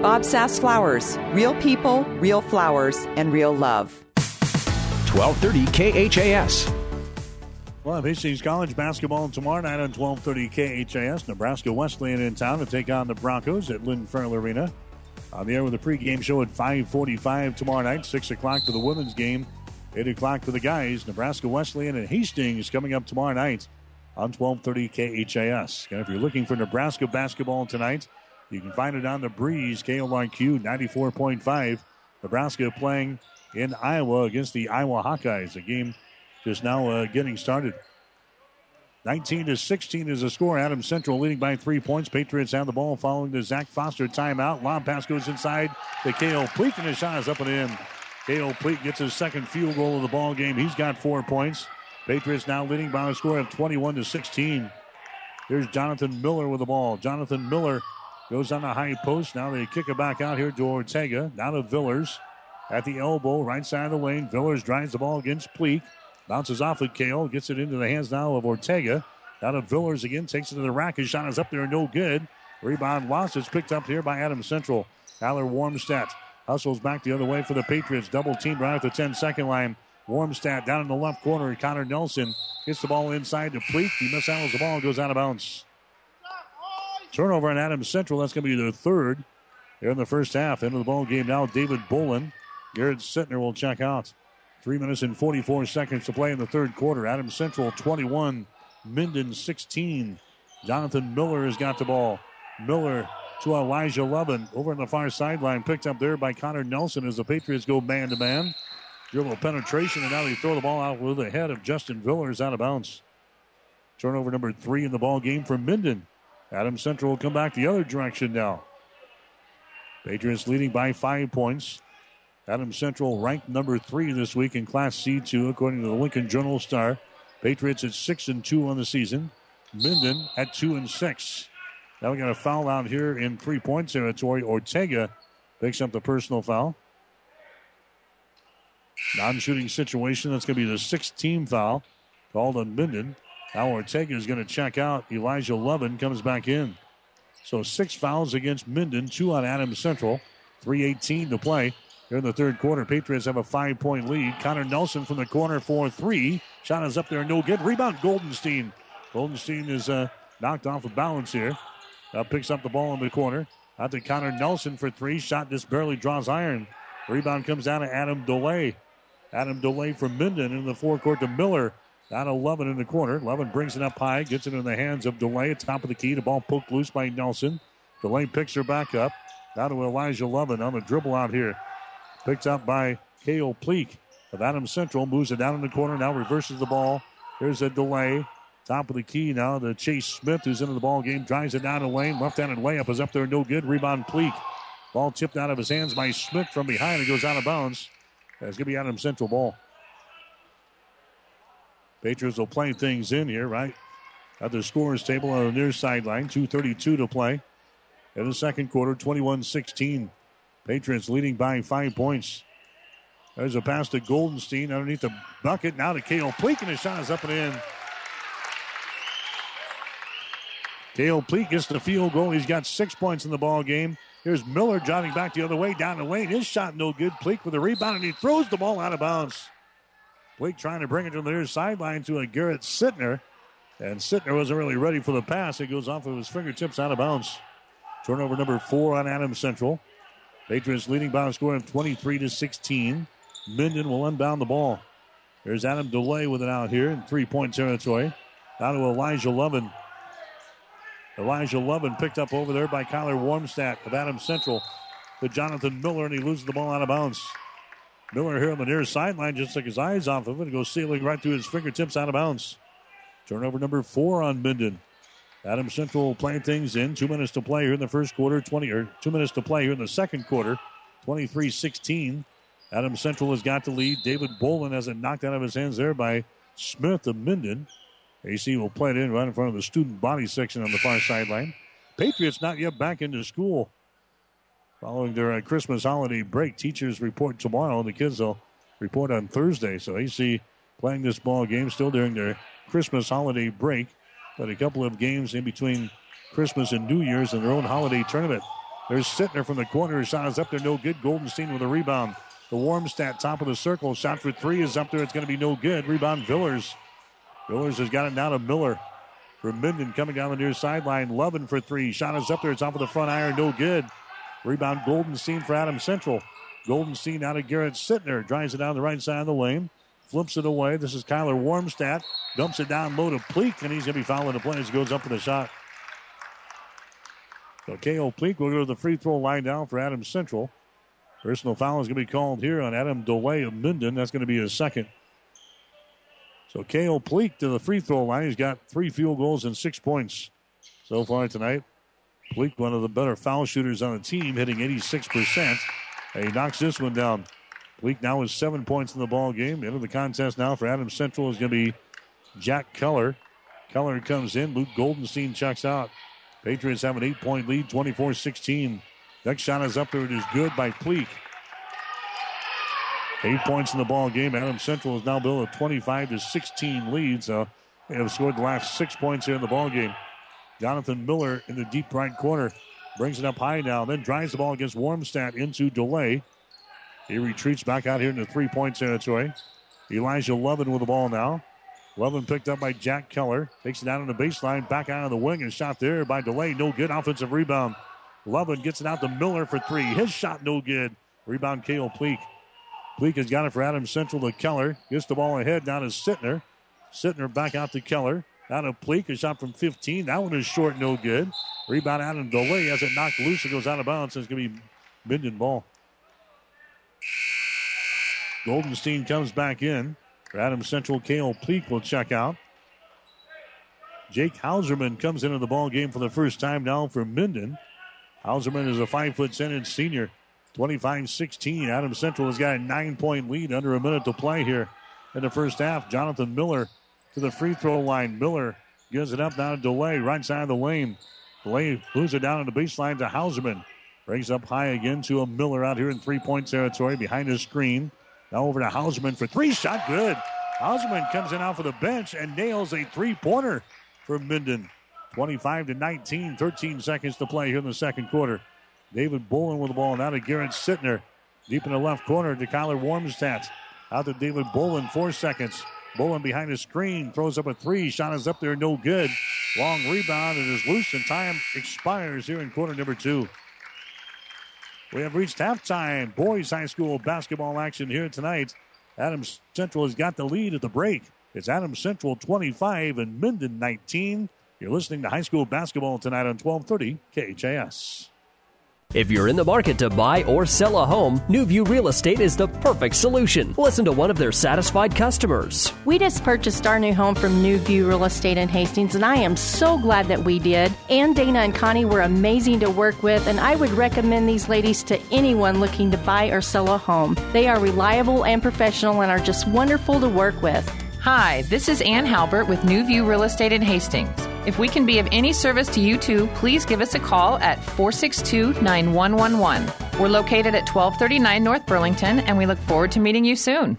Bob Sass Flowers. Real people, real flowers, and real love. 1230 KHAS. Well, Hastings College basketball tomorrow night on 1230 KHAS. Nebraska Wesleyan in town to take on the Broncos at Lynn Ferrell Arena. On the air with a pregame show at 5:45 tomorrow night. 6 o'clock for the women's game. 8 o'clock for the guys. Nebraska Wesleyan and Hastings coming up tomorrow night on 1230 KHAS. And if you're looking for Nebraska basketball tonight, you can find it on the Breeze, KLRQ 94.5. Nebraska playing in Iowa against the Iowa Hawkeyes. The game just now getting started. 19-16 is the score. Adams Central leading by 3 points. Patriots have the ball following the Zach Foster timeout. Lob pass goes inside to K.O. Pleek, and his shot is up and in. K.O. Pleek gets his second field goal of the ball game. He's got 4 points. Patriots now leading by a score of 21-16. Here's Jonathan Miller with the ball. Jonathan Miller goes on the high post. Now they kick it back out here to Ortega. Now to Villers at the elbow, right side of the lane. Villers drives the ball against Pleek. Bounces off of Kale. Gets it into the hands now of Ortega. Now to Villers again. Takes it to the rack. His shot is up there. No good. Rebound lost. It's picked up here by Adams Central. Kyler Warmstadt hustles back the other way for the Patriots. Double team right at the 10-second line. Warmstadt down in the left corner. Connor Nelson gets the ball inside to Pleek. He mishandles the ball. Goes out of bounds. Turnover on Adams Central. That's going to be their third here in the first half. Into the ball game now, David Bolin. Garrett Sittner will check out. 3 minutes and 44 seconds to play in the third quarter. Adams Central 21, Minden 16. Jonathan Miller has got the ball. Miller to Elijah Lovin. Over on the far sideline, picked up there by Connor Nelson as the Patriots go man-to-man. Dribble penetration, and now they throw the ball out with the head of Justin Villers out of bounds. Turnover number 3 in the ball game for Minden. Adams Central will come back the other direction now. Patriots leading by 5 points. Adams Central ranked number 3 this week in Class C2, according to the Lincoln Journal-Star. Patriots at 6-2 on the season. Minden at 2-6. Now we got a foul out here in 3-point territory. Ortega picks up the personal foul. Non-shooting situation. That's going to be the sixth team foul called on Minden. Now Ortega is going to check out. Elijah Lovin comes back in. So 6 fouls against Minden, 2 on Adams Central. 3:18 to play here in the third quarter. Patriots have a 5-point lead. Connor Nelson from the corner for 3. Shot is up there, no good. Rebound, Goldenstein. Goldenstein is knocked off of balance here. Picks up the ball in the corner. Out to Connor Nelson for 3. Shot just barely draws iron. Rebound comes down to Adam DeLay. Adam DeLay from Minden in the forecourt to Miller. Down to Lovin in the corner. Lovin brings it up high. Gets it in the hands of DeLay at top of the key. The ball poked loose by Nelson. DeLay picks her back up. Down to Elijah Lovin on the dribble out here. Picked up by K.O. Pleek of Adams Central. Moves it down in the corner. Now reverses the ball. Here's a DeLay. Top of the key now to Chase Smith, who's into the ball game. Drives it down the lane. Left-handed layup is up there. No good. Rebound Pleek. Ball tipped out of his hands by Smith from behind. It goes out of bounds. That's going to be Adams Central ball. Patriots will play things in here, right? At the scorers table on the near sideline. 2:32 to play in the second quarter, 21-16. Patriots leading by 5 points. There's a pass to Goldenstein underneath the bucket. Now to K.O. Pleek, and his shot is up and in. K.O. Pleek gets the field goal. He's got 6 points in the ball game. Here's Miller driving back the other way down the lane. His shot no good. Pleek with a rebound, and he throws the ball out of bounds. Pleek trying to bring it to the near sideline to a Garrett Sittner. And Sittner wasn't really ready for the pass. It goes off of his fingertips out of bounds. Turnover number 4 on Adams Central. Patriots leading by a score of 23-16. Minden will unbound the ball. Here's Adam DeLay with it out here in 3-point territory. Down to Elijah Lovin. Elijah Lovin picked up over there by Kyler Warmstadt of Adams Central to Jonathan Miller, and he loses the ball out of bounds. Miller here on the near sideline just took his eyes off of it and goes sailing right through his fingertips out of bounds. Turnover number 4 on Minden. Adams Central playing things in. 2 minutes to play here in the first quarter. 2 minutes to play here in the second quarter. 23-16. Adams Central has got the lead. David Bolin has it knocked out of his hands there by Smith of Minden. AC will play it in right in front of the student body section on the far sideline. Patriots not yet back into school. Following their Christmas holiday break, teachers report tomorrow, and the kids will report on Thursday. So AC playing this ball game still during their Christmas holiday break, but a couple of games in between Christmas and New Year's in their own holiday tournament. There's Sittner from the corner. His shot is up there, no good. Goldenstein with a rebound. The Warmstadt top of the circle. Shot for 3 is up there. It's going to be no good. Rebound Villers. Villers has got it now to Miller. For Minden coming down the near sideline. Lovin for 3. Shot is up there. It's off of the front iron. No good. Rebound Goldenstein for Adams Central. Goldenstein out of Garrett Sittner. Drives it down the right side of the lane. Flips it away. This is Kyler Warmstadt. Dumps it down low to Pleek, and he's going to be fouling the play as he goes up for the shot. So K.O. Pleek will go to the free throw line down for Adams Central. Personal foul is going to be called here on Adam DeLay of Minden. That's going to be his second. So K.O. Pleek to the free throw line. He's got 3 field goals and 6 points so far tonight. Pleek, one of the better foul shooters on the team, hitting 86%. And he knocks this one down. Pleek now is 7 points in the ball game. End of the contest now for Adams Central is going to be Jack Keller. Keller comes in. Luke Goldenstein checks out. Patriots have an 8-point lead, 24-16. Next shot is up there. It is good by Pleek. 8 points in the ball game. Adams Central is now built a 25-16 lead. So they have scored the last 6 points here in the ball game. Jonathan Miller in the deep right corner brings it up high now. Then drives the ball against Warmstadt into DeLay. He retreats back out here into 3-point territory. Elijah Lovin with the ball now. Lovin picked up by Jack Keller. Takes it down on the baseline. Back out of the wing and shot there by DeLay. No good. Offensive rebound. Lovin gets it out to Miller for 3. His shot no good. Rebound K.O. Pleek. Pleek has got it for Adams Central to Keller. Gets the ball ahead down to Sittner. Sittner back out to Keller. Down to Pleek. A shot from 15. That one is short, no good. Rebound Adam DeLay as it knocked loose. It goes out of bounds. It's going to be Minden ball. Goldenstein comes back in. For Adams Central, K.O. Pleek will check out. Jake Hauserman comes into the ball game for the first time now for Minden. Hauserman is a 5'10" senior. 25-16. Adams Central has got a 9-point lead under a minute to play here in the first half. Jonathan Miller to the free throw line. Miller gives it up now to DeLay, right side of the lane. DeLay moves it down on the baseline to Hauserman. Brings up high again to a Miller out here in 3-point territory behind his screen. Now over to Hauserman for 3. Shot good. Hauserman comes in off of the bench and nails a three-pointer for Minden. 25-19, 13 seconds to play here in the second quarter. David Bolin with the ball now to Garrett Sittner. Deep in the left corner to Kyler Warmstadt. Out to David Bolin, 4 seconds. Bolin behind the screen, throws up a three. Shot is up there, no good. Long rebound, it is loose, and time expires here in quarter number two. We have reached halftime. Boys high school basketball action here tonight. Adams Central has got the lead at the break. It's Adams Central 25 and Minden 19. You're listening to high school basketball tonight on 1230 KHAS. If you're in the market to buy or sell a home, New View Real Estate is the perfect solution. Listen to one of their satisfied customers. We just purchased our new home from New View Real Estate in Hastings, and I am so glad that we did. Ann, Dana, and Connie were amazing to work with, and I would recommend these ladies to anyone looking to buy or sell a home. They are reliable and professional and are just wonderful to work with. Hi, this is Ann Halbert with New View Real Estate in Hastings. If we can be of any service to you too, please give us a call at 462-9111. We're located at 1239 North Burlington, and we look forward to meeting you soon.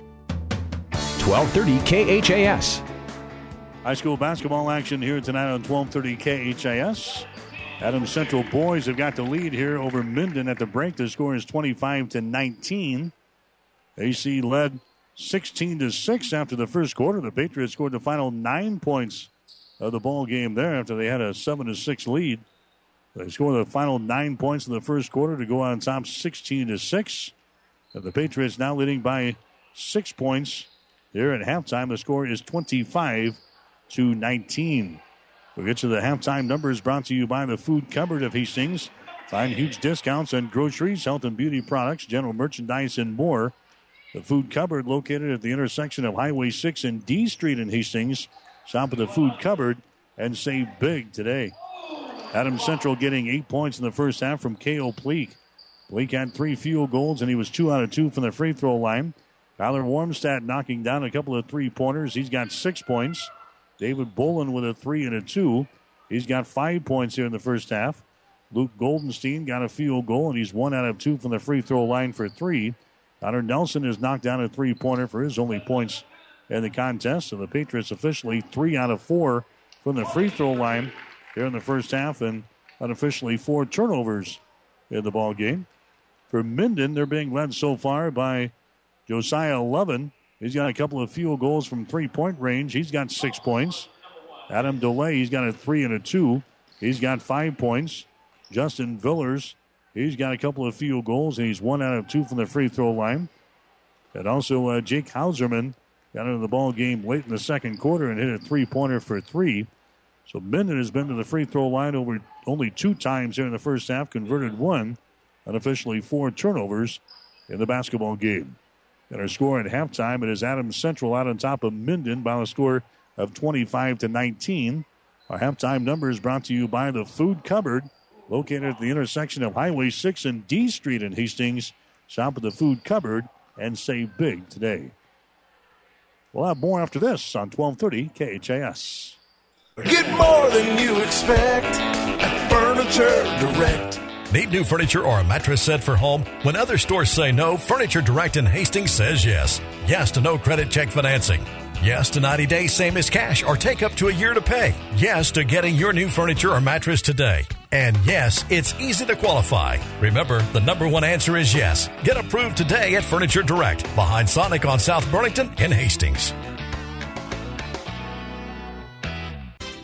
1230 KHAS. High school basketball action here tonight on 1230 KHAS. Adams Central boys have got the lead here over Minden at the break. The score is 25-19. AC led 16-6 after the first quarter. The Patriots scored the final 9 points of the ball game there after they had a 7-6 lead. They scored the final 9 points in the first quarter to go on top 16-6. And the Patriots now leading by 6 points. Here at halftime, the score is 25-19. We'll get to the halftime numbers brought to you by the Food Cupboard of Hastings. Find huge discounts on groceries, health and beauty products, general merchandise, and more. The Food Cupboard, located at the intersection of Highway 6 and D Street in Hastings. Shop at the Food Cupboard and save big today. Adams Central getting 8 points in the first half from K.O. Pleek. Pleek had 3 field goals, and he was 2 out of 2 from the free throw line. Tyler Warmstadt knocking down a couple of three-pointers. He's got 6 points. David Bolin with a 3 and a 2. He's got 5 points here in the first half. Luke Goldenstein got a field goal, and he's 1 out of 2 from the free throw line for 3. Connor Nelson has knocked down a three-pointer for his only points in the contest. So the Patriots officially 3 out of 4 from the free throw line here in the first half, and unofficially 4 turnovers in the ball game. For Minden, they're being led so far by Josiah Lovin. He's got a couple of field goals from three-point range. He's got 6 points. Adam DeLay, he's got a 3 and a 2. He's got 5 points. Justin Villers, he's got a couple of field goals, and he's 1 out of 2 from the free throw line. And also Jake Hauserman got into the ball game late in the second quarter and hit a three-pointer for 3. So Minden has been to the free throw line over only 2 times here in the first half, converted 1, unofficially 4 turnovers in the basketball game. And our score at halftime, it is Adams Central out on top of Minden by a score of 25-19. Our halftime number is brought to you by the Food Cupboard, located at the intersection of Highway 6 and D Street in Hastings. Shop at the Food Cupboard and save big today. We'll have more after this on 1230 KHAS. Get more than you expect at Furniture Direct. Need new furniture or a mattress set for home? When other stores say no, Furniture Direct in Hastings says yes. Yes to no credit check financing. Yes to 90 days same as cash or take up to a year to pay. Yes to getting your new furniture or mattress today. And yes, it's easy to qualify. Remember, the #1 answer is yes. Get approved today at Furniture Direct behind Sonic on South Burlington in Hastings.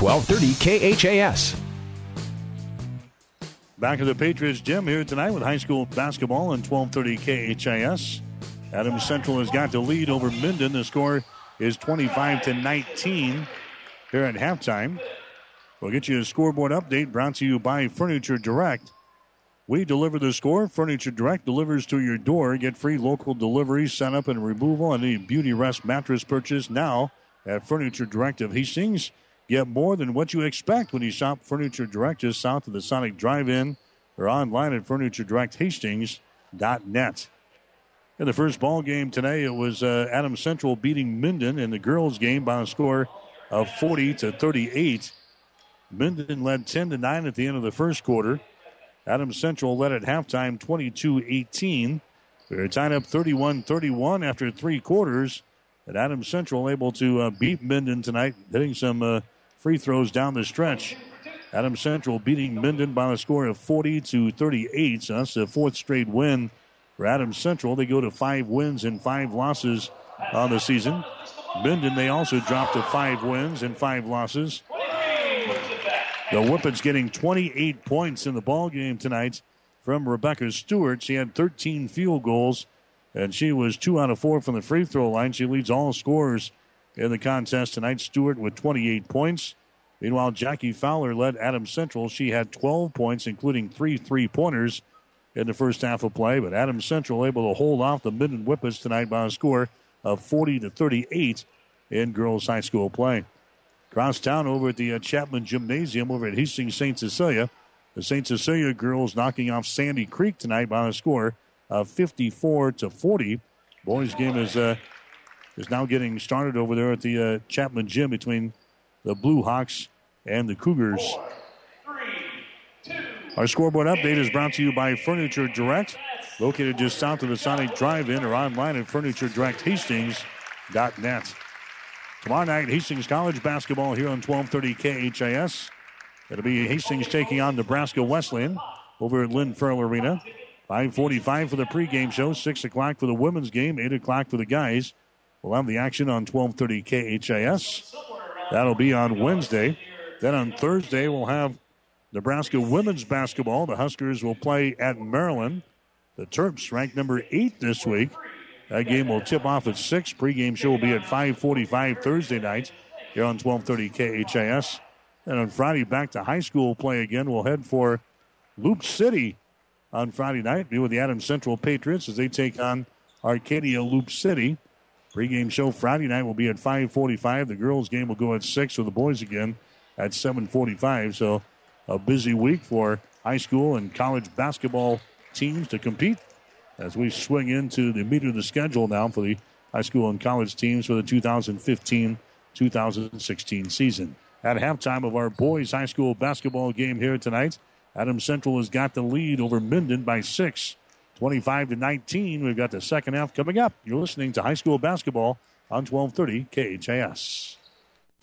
1230 KHAS. Back at the Patriots gym here tonight with high school basketball and 1230 KHAS. Adams Central has got the lead over Minden. The score is 25-19. Here at halftime. We'll get you a scoreboard update brought to you by Furniture Direct. We deliver the score. Furniture Direct delivers to your door. Get free local delivery, setup, and removal on any Beautyrest mattress purchase now at Furniture Direct of Hastings. Get more than what you expect when you shop Furniture Direct just south of the Sonic Drive-In or online at FurnitureDirectHastings.net. In the first ball game today, it was Adams Central beating Minden in the girls' game by a score of 40-38. Minden led 10-9 at the end of the first quarter. Adams Central led at halftime 22-18. They were tied up 31-31 after 3 quarters. And Adams Central able to beat Minden tonight, hitting some free throws down the stretch. Adams Central beating Minden by a score of 40-38. So that's the 4th straight win for Adams Central. They go to 5 wins and 5 losses on the season. Minden, they also dropped to 5 wins and 5 losses. The Whippets getting 28 points in the ballgame tonight from Rebecca Stewart. She had 13 field goals, and she was 2 out of 4 from the free throw line. She leads all scorers in the contest tonight. Stewart with 28 points. Meanwhile, Jackie Fowler led Adams Central. She had 12 points, including 3 three-pointers in the first half of play. But Adams Central able to hold off the Minden Whippets tonight by a score of 40-38 in girls' high school play. Crosstown over at the Chapman Gymnasium over at Hastings St. Cecilia. The St. Cecilia girls knocking off Sandy Creek tonight by a score of 54-40. Boys' game is now getting started over there at the Chapman Gym between the Blue Hawks and the Cougars. 4, 3, 2. Our scoreboard update is brought to you by Furniture Direct, located just south of the Sonic Drive-In or online at FurnitureDirectHastings.net. Tomorrow night, Hastings College basketball here on 1230 KHAS. It'll be Hastings taking on Nebraska Wesleyan over at Lynn Ferrell Arena. 5:45 for the pregame show, 6 o'clock for the women's game, 8 o'clock for the guys. We'll have the action on 1230 KHAS. That'll be on Wednesday. Then on Thursday, we'll have Nebraska women's basketball. The Huskers will play at Maryland. The Terps ranked number 8 this week. That game will tip off at 6. Pre-game show will be at 5:45 Thursday night here on 1230 KHAS. And on Friday, back to high school play again. We'll head for Loop City on Friday night. Be with the Adams Central Patriots as they take on Arcadia Loop City. Pre-game show Friday night will be at 5:45. The girls' game will go at 6 with the boys again at 7:45. So a busy week for high school and college basketball teams to compete as we swing into the meat of the schedule now for the high school and college teams for the 2015-2016 season. At halftime of our boys' high school basketball game here tonight, Adams Central has got the lead over Minden by 6, 25-19. We've got the second half coming up. You're listening to high school basketball on 1230 KHAS.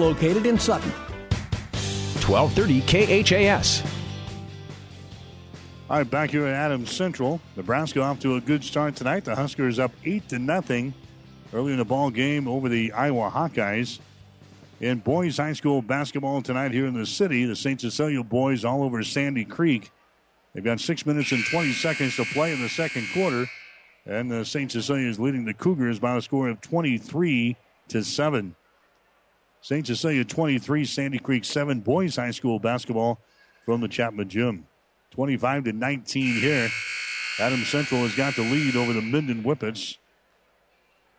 located in Sutton. 1230 KHAS. All right, back here at Adams Central. Nebraska off to a good start tonight. The Huskers up 8-0 early in the ball game over the Iowa Hawkeyes. In boys high school basketball tonight here in the city, the St. Cecilia boys all over Sandy Creek. They've got 6 minutes and 20 seconds to play in the second quarter. And the St. Cecilia is leading the Cougars by a score of 23-7. St. Cecilia 23, Sandy Creek 7, boys high school basketball from the Chapman Gym. 25-19 here. Adams Central has got the lead over the Minden Whippets.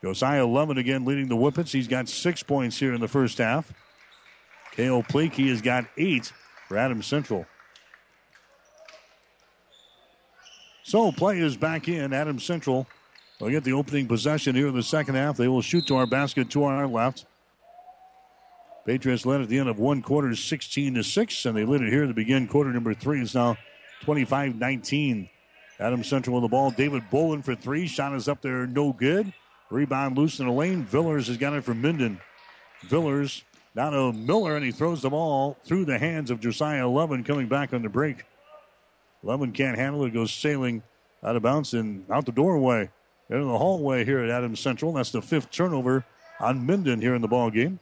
Josiah Lovin again leading the Whippets. He's got 6 points here in the first half. K.O. Pleek, he has got 8 for Adams Central. So play is back in. Adams Central will get the opening possession here in the second half. They will shoot to our basket to our left. Patriots led at the end of one quarter 16-6, and they led it here to begin quarter number three. It's now 25-19. Adams Central with the ball. David Bolin for three. Shot is up there, no good. Rebound loose in the lane. Villers has got it for Minden. Villers down to Miller, and he throws the ball through the hands of Josiah Lovin coming back on the break. Lovin can't handle it. Goes sailing out of bounds and out the doorway. Into the hallway here at Adams Central. That's the fifth turnover on Minden here in the ball game.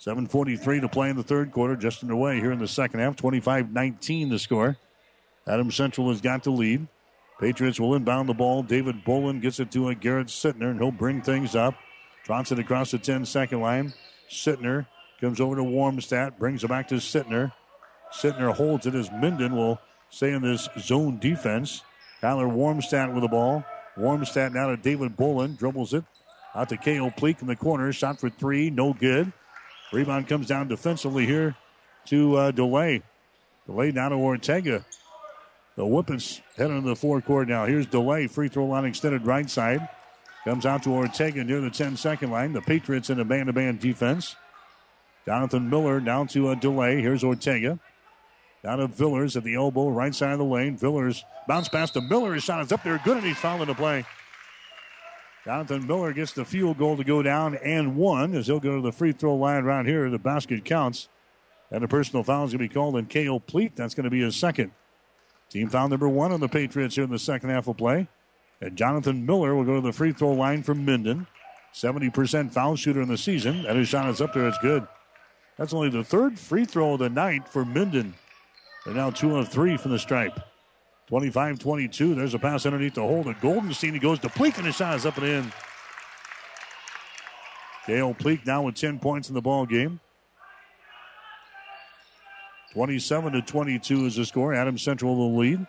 7:43 to play in the third quarter. Just underway here in the second half. 25-19 the score. Adams Central has got the lead. Patriots will inbound the ball. David Bolin gets it to Garrett Sittner, and he'll bring things up. Trots it across the 10-second line. Sittner comes over to Warmstadt, brings it back to Sittner. Sittner holds it as Minden will stay in this zone defense. Kyler Warmstadt with the ball. Warmstadt now to David Bolin. Dribbles it out to K.O. Pleek in the corner. Shot for three. No good. Rebound comes down defensively here to DeLay. DeLay down to Ortega. The Whippets head into the forecourt now. Here's DeLay. Free throw line extended right side. Comes out to Ortega near the 10-second line. The Patriots in a man-to-man defense. Jonathan Miller down to DeLay. Here's Ortega. Down to Villers at the elbow, right side of the lane. Villers bounce pass to Miller. His shot is up there. Good, and he's fouled into play. Jonathan Miller gets the field goal to go down and one as he'll go to the free throw line right here. The basket counts. And the personal foul is going to be called on K.O. Pleek. That's going to be his second. Team foul number one on the Patriots here in the second half of play. And Jonathan Miller will go to the free throw line from Minden. 70% foul shooter in the season. And his shot is up there. It's good. That's only the third free throw of the night for Minden. They're now 2 of 3 from the stripe. 25-22. There's a pass underneath the hole to Goldenstein. He goes to Pleek, and his shot is up and in. Dale Pleek now with 10 points in the ball game. 27-22 is the score. Adams Central will lead.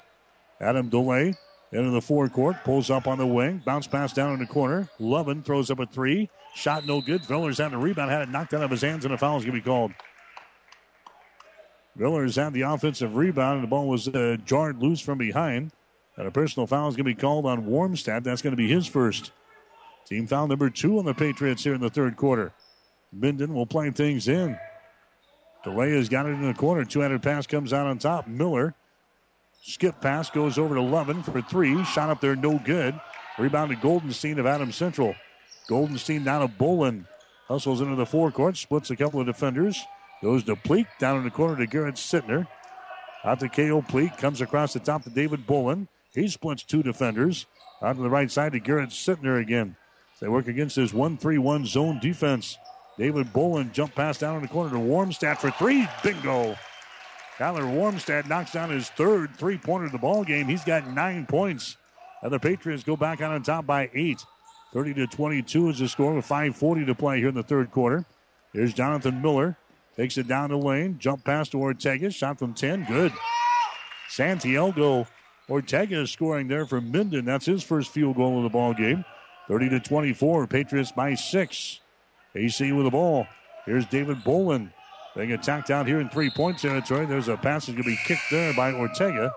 Adam DeLay into the forecourt. Pulls up on the wing. Bounce pass down in the corner. Lovin throws up a three. Shot no good. Villers had a rebound. Had it knocked out of his hands, and a foul is going to be called. Villers had the offensive rebound, and the ball was jarred loose from behind. And a personal foul is going to be called on Warmstadt. That's going to be his first. Team foul number 2 on the Patriots here in the third quarter. Minden will play things in. DeLay has got it in the corner. Two-handed pass comes out on top. Miller, skip pass, goes over to Lovin for three. Shot up there, no good. Rebound to Goldenstein of Adams Central. Goldenstein down to Bolin. Hustles into the forecourt, splits a couple of defenders. Goes to Pleek, down in the corner to Garrett Sittner. Out to K.O. Pleek, comes across the top to David Bolin. He splits two defenders. Out to the right side to Garrett Sittner again. They work against his 1-3-1 zone defense. David Bolin jump pass down in the corner to Warmstadt for three. Bingo! Kyler Warmstadt knocks down his third three-pointer of the ball game. He's got 9 points. And the Patriots go back out on top by 8. 30-22 is the score with 5:40 to play here in the third quarter. Here's Jonathan Miller. Takes it down the lane. Jump pass to Ortega. Shot from 10. Good. Santiago Ortega is scoring there for Minden. That's his first field goal of the ball game. 30-24. Patriots by 6. AC with the ball. Here's David Bolin. Being attacked out here in three-point territory. There's a pass that's going to be kicked there by Ortega.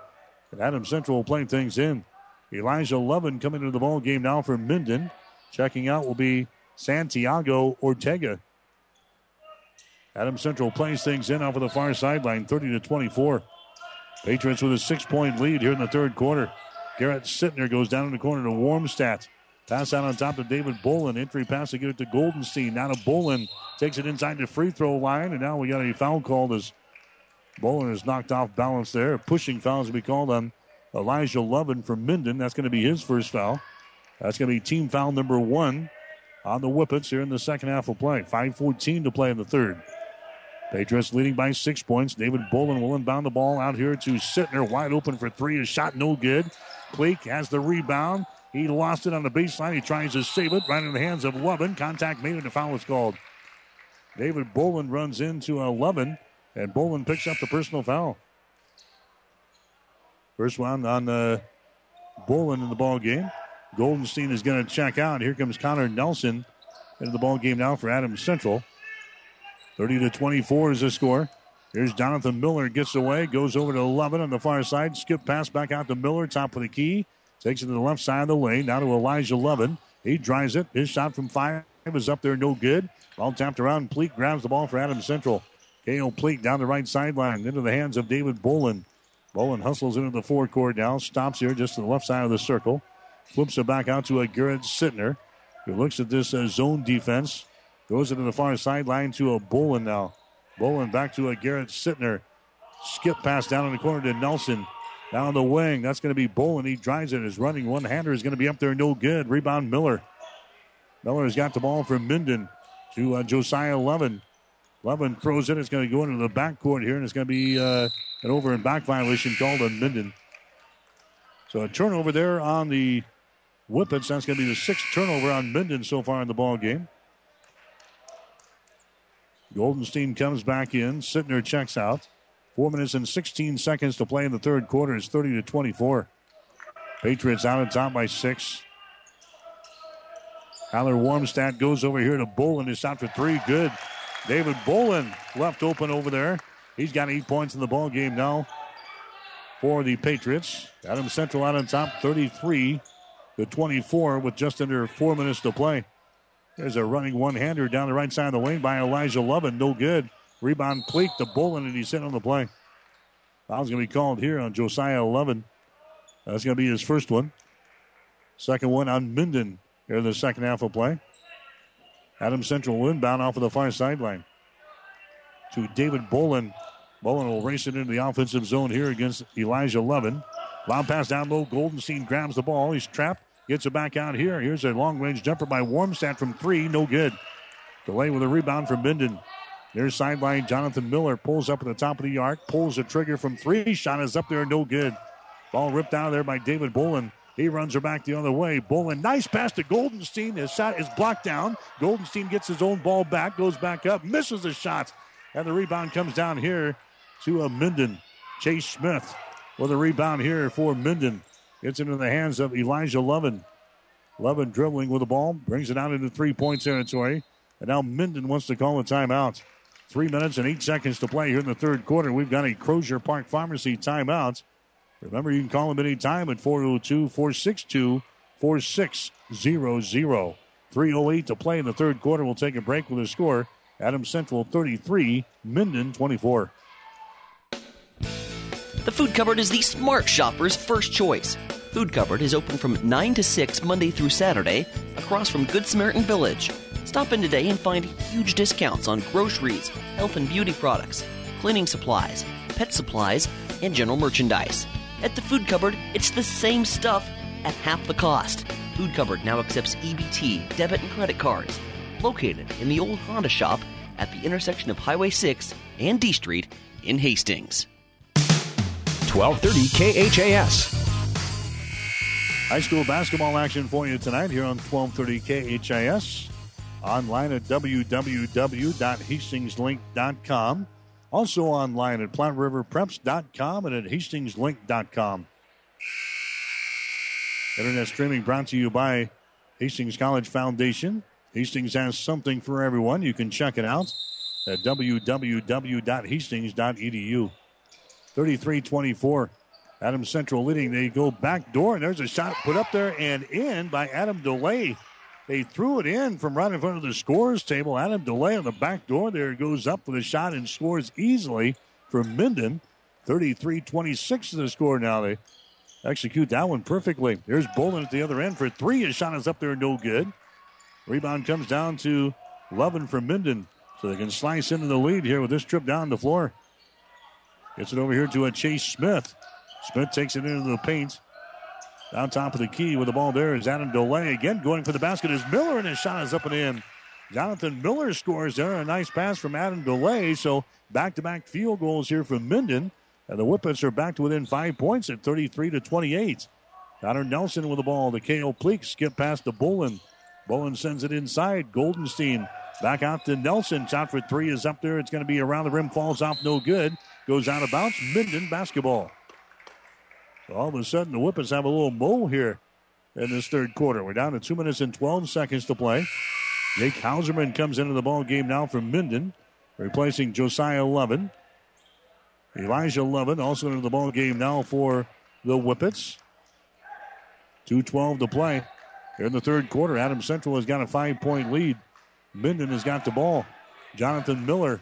And Adams Central will play things in. Elijah Lovin coming into the ball game now for Minden. Checking out will be Santiago Ortega. Adams Central plays things in off of the far sideline, 30-24. Patriots with a 6-point lead here in the third quarter. Garrett Sittner goes down in the corner to Warmstadt. Pass out on top to David Bolin. Entry pass to get it to Goldenstein. Now to Bolin. Takes it inside the free throw line, and now we got a foul called as Bolin is knocked off balance there. Pushing fouls will be called on Elijah Lovin from Minden. That's going to be his first foul. That's going to be team foul number one on the Whippets here in the second half of play. 5:14 to play in the third. Patriots leading by 6 points. David Bolin will inbound the ball out here to Sittner. Wide open for three. A shot no good. Pleek has the rebound. He lost it on the baseline. He tries to save it right in the hands of Lovin. Contact made and a foul is called. David Bolin runs into Lovin, and Bolin picks up the personal foul. First one on Bolin in the ball game. Goldenstein is going to check out. Here comes Connor Nelson into the ball game now for Adams Central. 30-24 is the score. Here's Jonathan Miller. Gets away. Goes over to Lovin on the far side. Skip pass back out to Miller. Top of the key. Takes it to the left side of the lane. Now to Elijah Lovin. He drives it. His shot from 5 is up there. No good. Ball tapped around. Pleek grabs the ball for Adams Central. K.O. Pleek down the right sideline. Into the hands of David Bolin. Bolin hustles into the forecourt now. Stops here just to the left side of the circle. Flips it back out to a Garrett Sittner, who looks at this zone defense. Goes into the far sideline to a Bolin now. Bolin back to a Garrett Sittner. Skip pass down in the corner to Nelson. Down the wing. That's going to be Bolin. He drives it. His running one-hander is going to be up there. No good. Rebound Miller. Miller has got the ball from Minden to Josiah Lovin. Lovin throws it. It's going to go into the backcourt here, and it's going to be an over and back violation called on Minden. So a turnover there on the Whippets. That's going to be the sixth turnover on Minden so far in the ball game. Goldenstein comes back in. Sittner checks out. 4 minutes and 16 seconds to play in the third quarter. It's 30-24. Patriots out on top by 6. Kyler Warmstadt goes over here to Bolin. His shot for 3. Good. David Bolin left open over there. He's got 8 points in the ball game now for the Patriots. Adams Central out on top, 33-24 with just under 4 minutes to play. There's a running one-hander down the right side of the lane by Elijah Lovin. No good. Rebound Pleek to Bolin, and he's in on the play. Foul's going to be called here on Josiah Lovin. That's going to be his first one. Second one on Minden here in the second half of play. Adams Central will inbound off of the far sideline to David Bolin. Bolin will race it into the offensive zone here against Elijah Lovin. Lob pass down low. Goldenstein grabs the ball. He's trapped. Gets it back out here. Here's a long-range jumper by Warmstadt from 3. No good. DeLay with a rebound from Minden. Near sideline, Jonathan Miller pulls up at the top of the arc. Pulls the trigger from 3. Shot is up there. No good. Ball ripped out of there by David Bolin. He runs her back the other way. Bolin, nice pass to Goldenstein. His shot is blocked down. Goldenstein gets his own ball back. Goes back up. Misses the shot. And the rebound comes down here to Minden. Chase Smith with a rebound here for Minden. Gets into the hands of Elijah Lovin. Lovin dribbling with the ball. Brings it out into 3 point territory. And now Minden wants to call a timeout. 3 minutes and 8 seconds to play here in the third quarter. We've got a Crozier Park Pharmacy timeout. Remember, you can call them anytime at 402-462-4600. 3:08 to play in the third quarter. We'll take a break with a score. Adams Central 33, Minden 24. The Food Cupboard is the smart shopper's first choice. Food Cupboard is open from 9 to 6 Monday through Saturday across from Good Samaritan Village. Stop in today and find huge discounts on groceries, health and beauty products, cleaning supplies, pet supplies, and general merchandise. At the Food Cupboard, it's the same stuff at half the cost. Food Cupboard now accepts EBT, debit and credit cards. Located in the old Honda shop at the intersection of Highway 6 and D Street in Hastings. 1230 KHAS. High school basketball action for you tonight here on 1230 KHAS. Online at www.hastingslink.com. Also online at PlatteRiverPreps.com and at hastingslink.com. Internet streaming brought to you by Hastings College Foundation. Hastings has something for everyone. You can check it out at www.hastings.edu. 33-24. Adams Central leading. They go back door, and there's a shot put up there and in by Adam DeLay. They threw it in from right in front of the scorer's table. Adam DeLay on the back door. There it goes up with a shot and scores easily for Minden. 33-26 is the score now. They execute that one perfectly. Here's Bolin at the other end for 3. His shot is up there, no good. Rebound comes down to Lovin for Minden. So they can slice into the lead here with this trip down the floor. Gets it over here to a Chase Smith. Smith takes it into the paint. Down top of the key with the ball there is Adam DeLay again going for the basket is Miller, and his shot is up and in. Jonathan Miller scores there. A nice pass from Adam DeLay. So back-to-back field goals here from Minden. And the Whippets are back to within 5 points at 33-28. Connor Nelson with the ball. The K.O. Pleek skip past to Bolin. Bolin sends it inside. Goldenstein back out to Nelson. Shot for three is up there. It's going to be around the rim. Falls off. No good. Goes out of bounds. Minden basketball. So all of a sudden, the Whippets have a little mole here in this third quarter. We're down to 2 minutes and 12 seconds to play. Jake Hauserman comes into the ball game now for Minden, replacing Josiah Lovin. Elijah Lovin also into the ball game now for the Whippets. 2:12 to play here in the third quarter. Adams Central has got a 5-point lead. Minden has got the ball. Jonathan Miller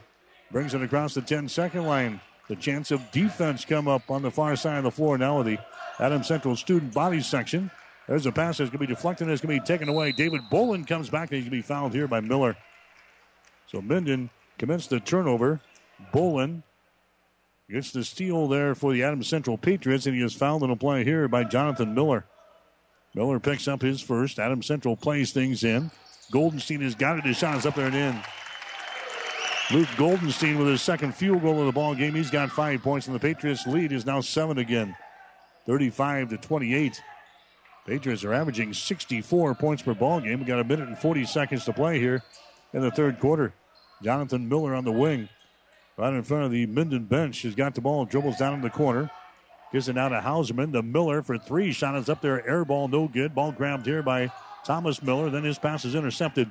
brings it across the 10-second line. The chance of defense come up on the far side of the floor now with the Adams Central student body section. There's a pass that's going to be deflected. It's going to be taken away. David Bolin comes back, and he's going to be fouled here by Miller. So Minden commits the turnover. Bolin gets the steal there for the Adams Central Patriots, and he is fouled on a play here by Jonathan Miller. Miller picks up his first. Adams Central plays things in. Goldenstein has got it. His shot is up there and in. Luke Goldenstein with his second field goal of the ball game. He's got 5 points, and the Patriots' lead is now 7 again, 35-28. Patriots are averaging 64 points per ball game. We've got a minute and 40 seconds to play here in the third quarter. Jonathan Miller on the wing, right in front of the Minden bench. He's got the ball, dribbles down in the corner. Gives it out to Hauserman, to Miller for three. Shot is up there, air ball, no good. Ball grabbed here by Thomas Miller. Then his pass is intercepted.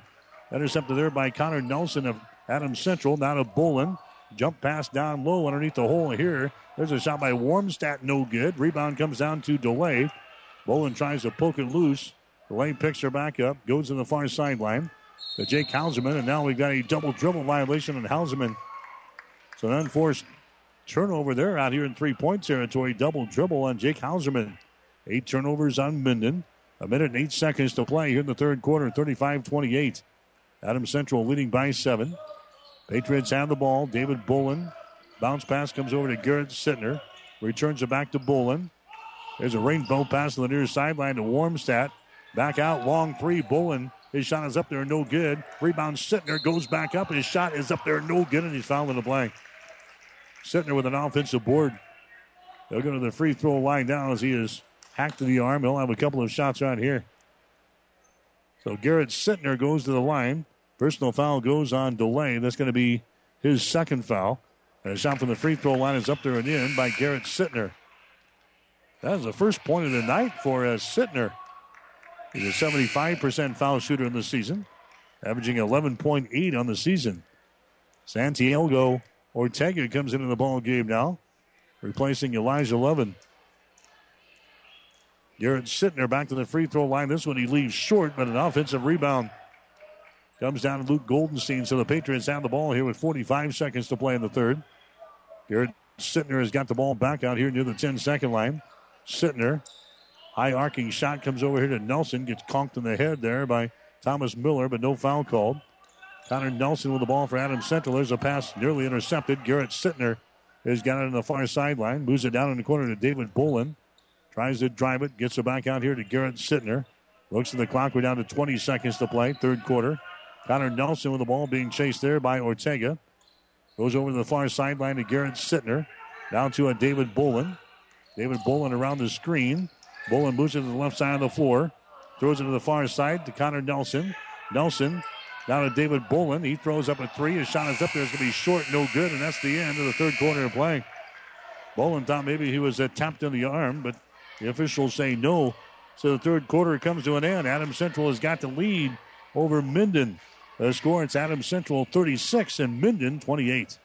Intercepted there by Connor Nelson of Adams Central. Now to Bolin. Jump pass down low underneath the hole here. There's a shot by Warmstadt, no good. Rebound comes down to DeLay. Bolin tries to poke it loose. DeLay picks her back up, goes to the far sideline. To Jake Hauserman, and now we've got a double dribble violation on Hauserman. It's an unforced turnover there out here in three-point territory. Double dribble on Jake Hauserman. 8 turnovers on Minden. A minute and 8 seconds to play here in the third quarter, 35-28. Adams Central leading by 7. Patriots have the ball. David Bolin. Bounce pass comes over to Garrett Sittner. Returns it back to Bolin. There's a rainbow pass to the near sideline to Warmstadt. Back out, long three. Bolin, his shot is up there, no good. Rebound, Sittner goes back up. His shot is up there, no good, and he's fouled in the play. Sittner with an offensive board. They'll go to the free throw line now as he is hacked to the arm. He'll have a couple of shots right here. So Garrett Sittner goes to the line. Personal foul goes on DeLay. That's going to be his second foul. And a shot from the free throw line is up there and in by Garrett Sittner. That is the first point of the night for Sittner. He's a 75% foul shooter in the season, averaging 11.8 on the season. Santiago Ortega comes into the ball game now, replacing Elijah Lovin. Garrett Sittner back to the free throw line. This one he leaves short, but an offensive rebound comes down to Luke Goldenstein. So the Patriots have the ball here with 45 seconds to play in the third. Garrett Sittner has got the ball back out here near the 10-second line. Sittner, high arcing shot comes over here to Nelson. Gets conked in the head there by Thomas Miller, but no foul called. Connor Nelson with the ball for Adams Central. There's a pass nearly intercepted. Garrett Sittner has got it on the far sideline. Moves it down in the corner to David Bolin. Tries to drive it. Gets it back out here to Garrett Sittner. Looks at the clock. We're down to 20 seconds to play. Third quarter. Connor Nelson with the ball being chased there by Ortega. Goes over to the far sideline to Garrett Sittner. Down to a David Bolin. David Bolin around the screen. Bolin moves it to the left side of the floor. Throws it to the far side to Connor Nelson. Nelson down to David Bolin. He throws up a three. His shot is up there. It's going to be short, no good, and that's the end of the third quarter of play. Bolin thought maybe he was tapped in the arm, but the officials say no. So the third quarter comes to an end. Adams Central has got the lead over Minden. The score, it's Adams Central 36 and Minden 28.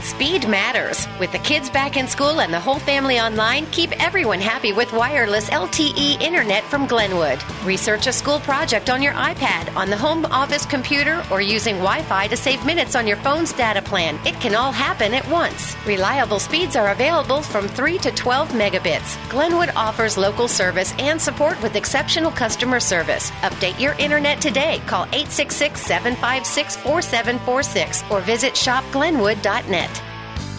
Speed matters. With the kids back in school and the whole family online, keep everyone happy with wireless LTE internet from Glenwood. Research a school project on your iPad, on the home office computer, or using Wi-Fi to save minutes on your phone's data plan. It can all happen at once. Reliable speeds are available from 3 to 12 megabits. Glenwood offers local service and support with exceptional customer service. Update your internet today. Call 866-756-4746 or visit shopglenwood.net.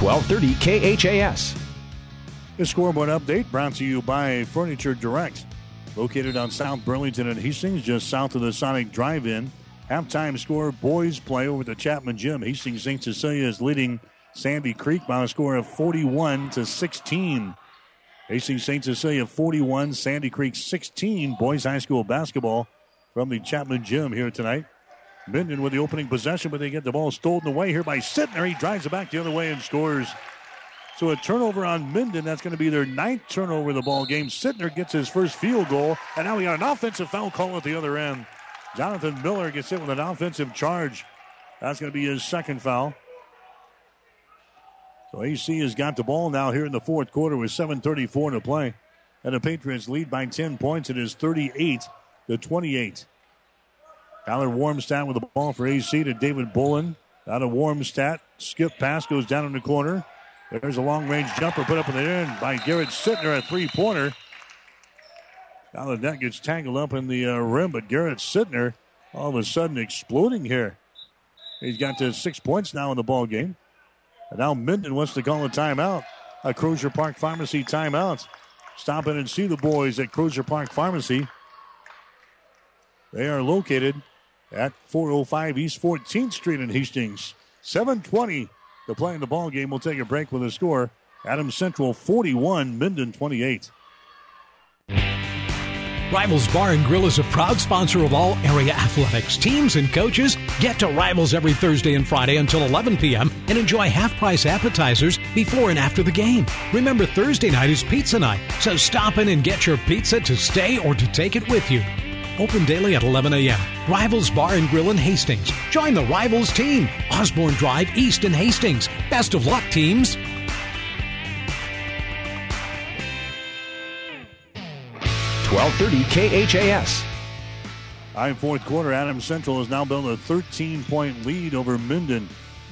1230 KHAS. The scoreboard update brought to you by Furniture Direct. Located on South Burlington and Hastings, just south of the Sonic Drive-In. Halftime score, boys play over the Chapman Gym. Hastings St. Cecilia is leading Sandy Creek by a score of 41-16. Hastings St. Cecilia 41, Sandy Creek 16. Boys high school basketball from the Chapman Gym here tonight. Minden with the opening possession, but they get the ball stolen away here by Sittner. He drives it back the other way and scores. So a turnover on Minden. That's going to be their ninth turnover of the ball game. Sittner gets his first field goal, and now we got an offensive foul call at the other end. Jonathan Miller gets hit with an offensive charge. That's going to be his second foul. So AC has got the ball now here in the fourth quarter with 7:34 to play. And the Patriots lead by 10 points. It is 38-28. Kyler Warmstadt with the ball for AC to David Bolin. Out of Warmstadt. Skip pass goes down in the corner. There's a long-range jumper put up in the air by Garrett Sittner, a three-pointer. Now the net gets tangled up in the rim, but Garrett Sittner all of a sudden exploding here. He's got to 6 points now in the ball game. And now Minden wants to call a timeout, a Crozier Park Pharmacy timeout. Stop in and see the boys at Crozier Park Pharmacy. They are located at 405 East 14th Street in Hastings. 7:20. To play in the ball game. We'll take a break with a score. Adams Central 41, Minden 28. Rivals Bar and Grill is a proud sponsor of all area athletics. Teams and coaches, get to Rivals every Thursday and Friday until 11 p.m. and enjoy half-price appetizers before and after the game. Remember, Thursday night is pizza night, so stop in and get your pizza to stay or to take it with you. Open daily at 11 a.m. Rivals Bar and Grill in Hastings. Join the Rivals team. Osborne Drive East in Hastings. Best of luck, teams. KHAS. In fourth quarter, Adams Central has now built a 13-point lead over Minden.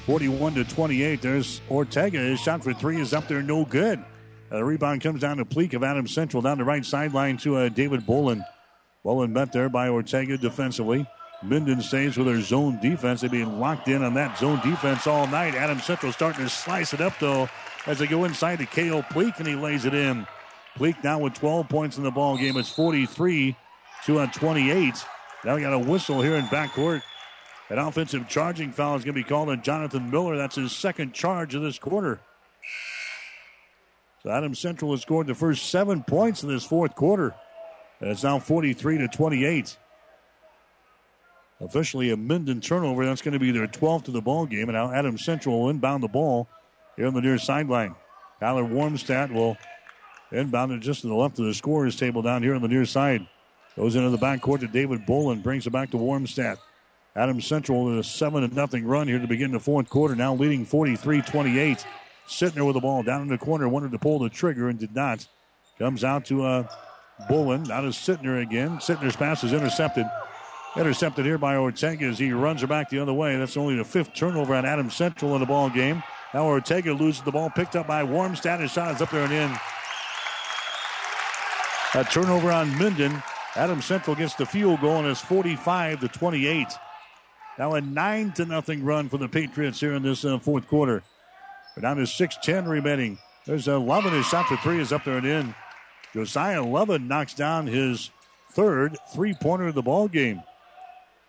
41-28. There's Ortega. His shot for three is up there. No good. The rebound comes down to Pleek of Adams Central. Down the right sideline to David Bolin. Bolin met there by Ortega defensively. Minden stays with their zone defense. They've been locked in on that zone defense all night. Adams Central starting to slice it up, though, as they go inside to K.O. Pleek, and he lays it in. Pleek now with 12 points in the ball game. It's 43-28. Now we got a whistle here in backcourt. An offensive charging foul is going to be called on Jonathan Miller. That's his second charge of this quarter. So Adams Central has scored the first 7 points in this fourth quarter. And it's now 43-28. Officially a Minden turnover. That's going to be their 12th of the ball game. And now Adams Central will inbound the ball here on the near sideline. Kyler Warmstadt will inbound it just to the left of the scorer's table down here on the near side. Goes into the backcourt to David Bolin. Brings it back to Warmstadt. Adams Central with a 7-0 run here to begin the fourth quarter. Now leading 43-28. Sittner with the ball down in the corner. Wanted to pull the trigger and did not. Comes out to Bolin, out is Sittner again. Sittner's pass is intercepted. Intercepted here by Ortega as he runs her back the other way. That's only the fifth turnover on Adams Central in the ball game. Now Ortega loses the ball, picked up by Warmstadt. His shot is up there and in. A turnover on Minden. Adams Central gets the field goal, and it's 45-28. Now a 9-0 run for the Patriots here in this fourth quarter. We're down to 6:10 remaining. There's Lovin. His shot for three is up there and in. Josiah Lovin knocks down his third three-pointer of the ball game.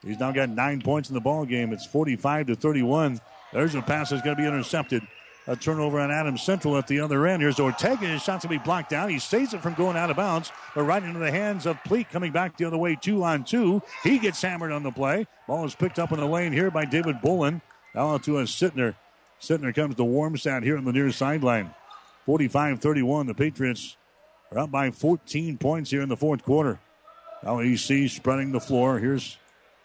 He's now got 9 points in the ball game. It's 45-31. There's a pass that's going to be intercepted. A turnover on Adams Central at the other end. Here's Ortega. His shot's going to be blocked down. He saves it from going out of bounds, but right into the hands of Pleek coming back the other way, 2-on-2. He gets hammered on the play. Ball is picked up in the lane here by David Bolin. Now out to a Sittner. Sittner comes to Warmstadt here on the near sideline. 45-31. The Patriots are up by 14 points here in the fourth quarter. Now EC spreading the floor. Here's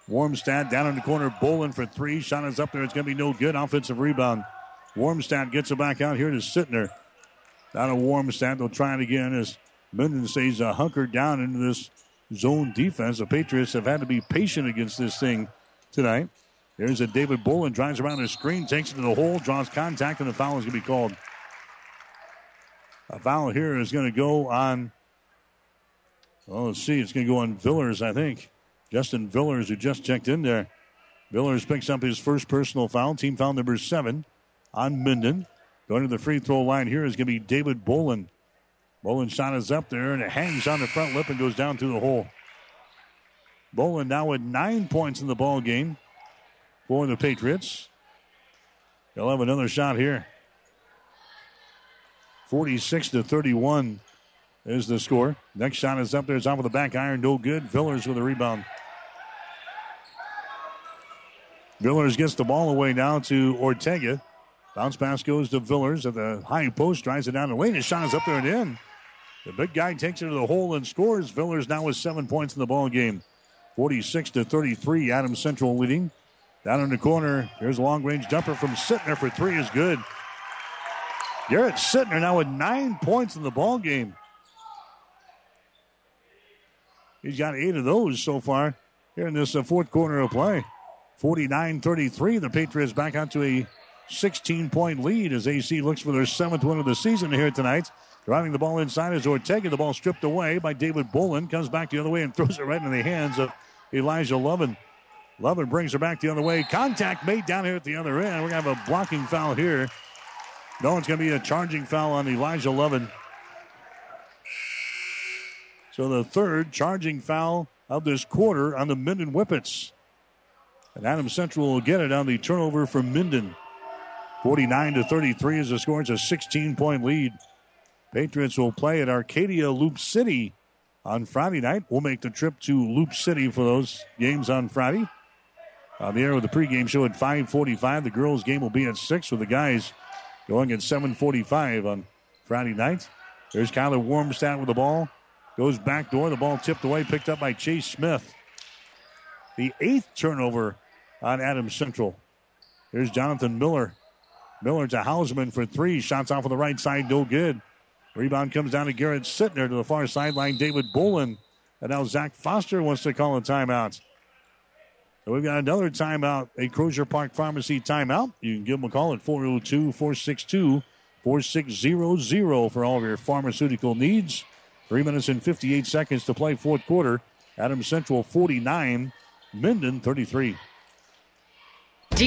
Warmstadt down in the corner. Bolin for three. Shot is up there. It's going to be no good. Offensive rebound. Warmstadt gets it back out here to Sittner. Down to Warmstadt. They'll try it again as Minden stays hunkered down into this zone defense. The Patriots have had to be patient against this thing tonight. There's a David Bolin, drives around his screen, takes it to the hole, draws contact, and the foul is going to be called. A foul here is going to go on, well, let's see, it's going to go on Villers, I think. Justin Villers, who just checked in there. Villers picks up his first personal foul, team foul number 7 on Minden. Going to the free throw line here is going to be David Bolin. Bolin's shot is up there, and it hangs on the front lip and goes down through the hole. Bolin now with 9 points in the ball game for the Patriots. They'll have another shot here. 46-31 is the score. Next shot is up there. It's off of the back iron. No good. Villers with a rebound. Villers gets the ball away now to Ortega. Bounce pass goes to Villers at the high post. Drives it down the lane. His shot is up there and in. The big guy takes it to the hole and scores. Villers now with 7 points in the ball game. 46-33. Adams Central leading. Down in the corner. Here's a long-range jumper from Sittner for three is good. Garrett Sittner now with 9 points in the ball game. He's got 8 of those so far here in this fourth quarter of play. 49-33. The Patriots back out to a 16-point lead as AC looks for their 7th win of the season here tonight. Driving the ball inside is Ortega. The ball stripped away by David Bolin. Comes back the other way and throws it right into the hands of Elijah Lovin. Lovin brings her back the other way. Contact made down here at the other end. We're going to have a blocking foul here. No, it's going to be a charging foul on Elijah Lovin. So the third charging foul of this quarter on the Minden Whippets. And Adams Central will get it on the turnover for Minden. 49-33 is the score. It's a 16-point lead. Patriots will play at Arcadia Loop City on Friday night. We'll make the trip to Loop City for those games on Friday. On the air with the pregame show at 5:45. The girls' game will be at 6 with the guys going at 7:45 on Friday night. There's Kyler Warmstadt with the ball. Goes back door. The ball tipped away, picked up by Chase Smith. The 8th turnover on Adams Central. Here's Jonathan Miller. Miller to Hauserman for three. Shots off of the right side, no good. Rebound comes down to Garrett Sittner to the far sideline, David Bolin. And now Zach Foster wants to call a timeout. So we've got another timeout, a Crozier Park Pharmacy timeout. You can give them a call at 402-462-4600 for all of your pharmaceutical needs. 3 minutes and 58 seconds to play fourth quarter. Adams Central 49, Minden 33. Do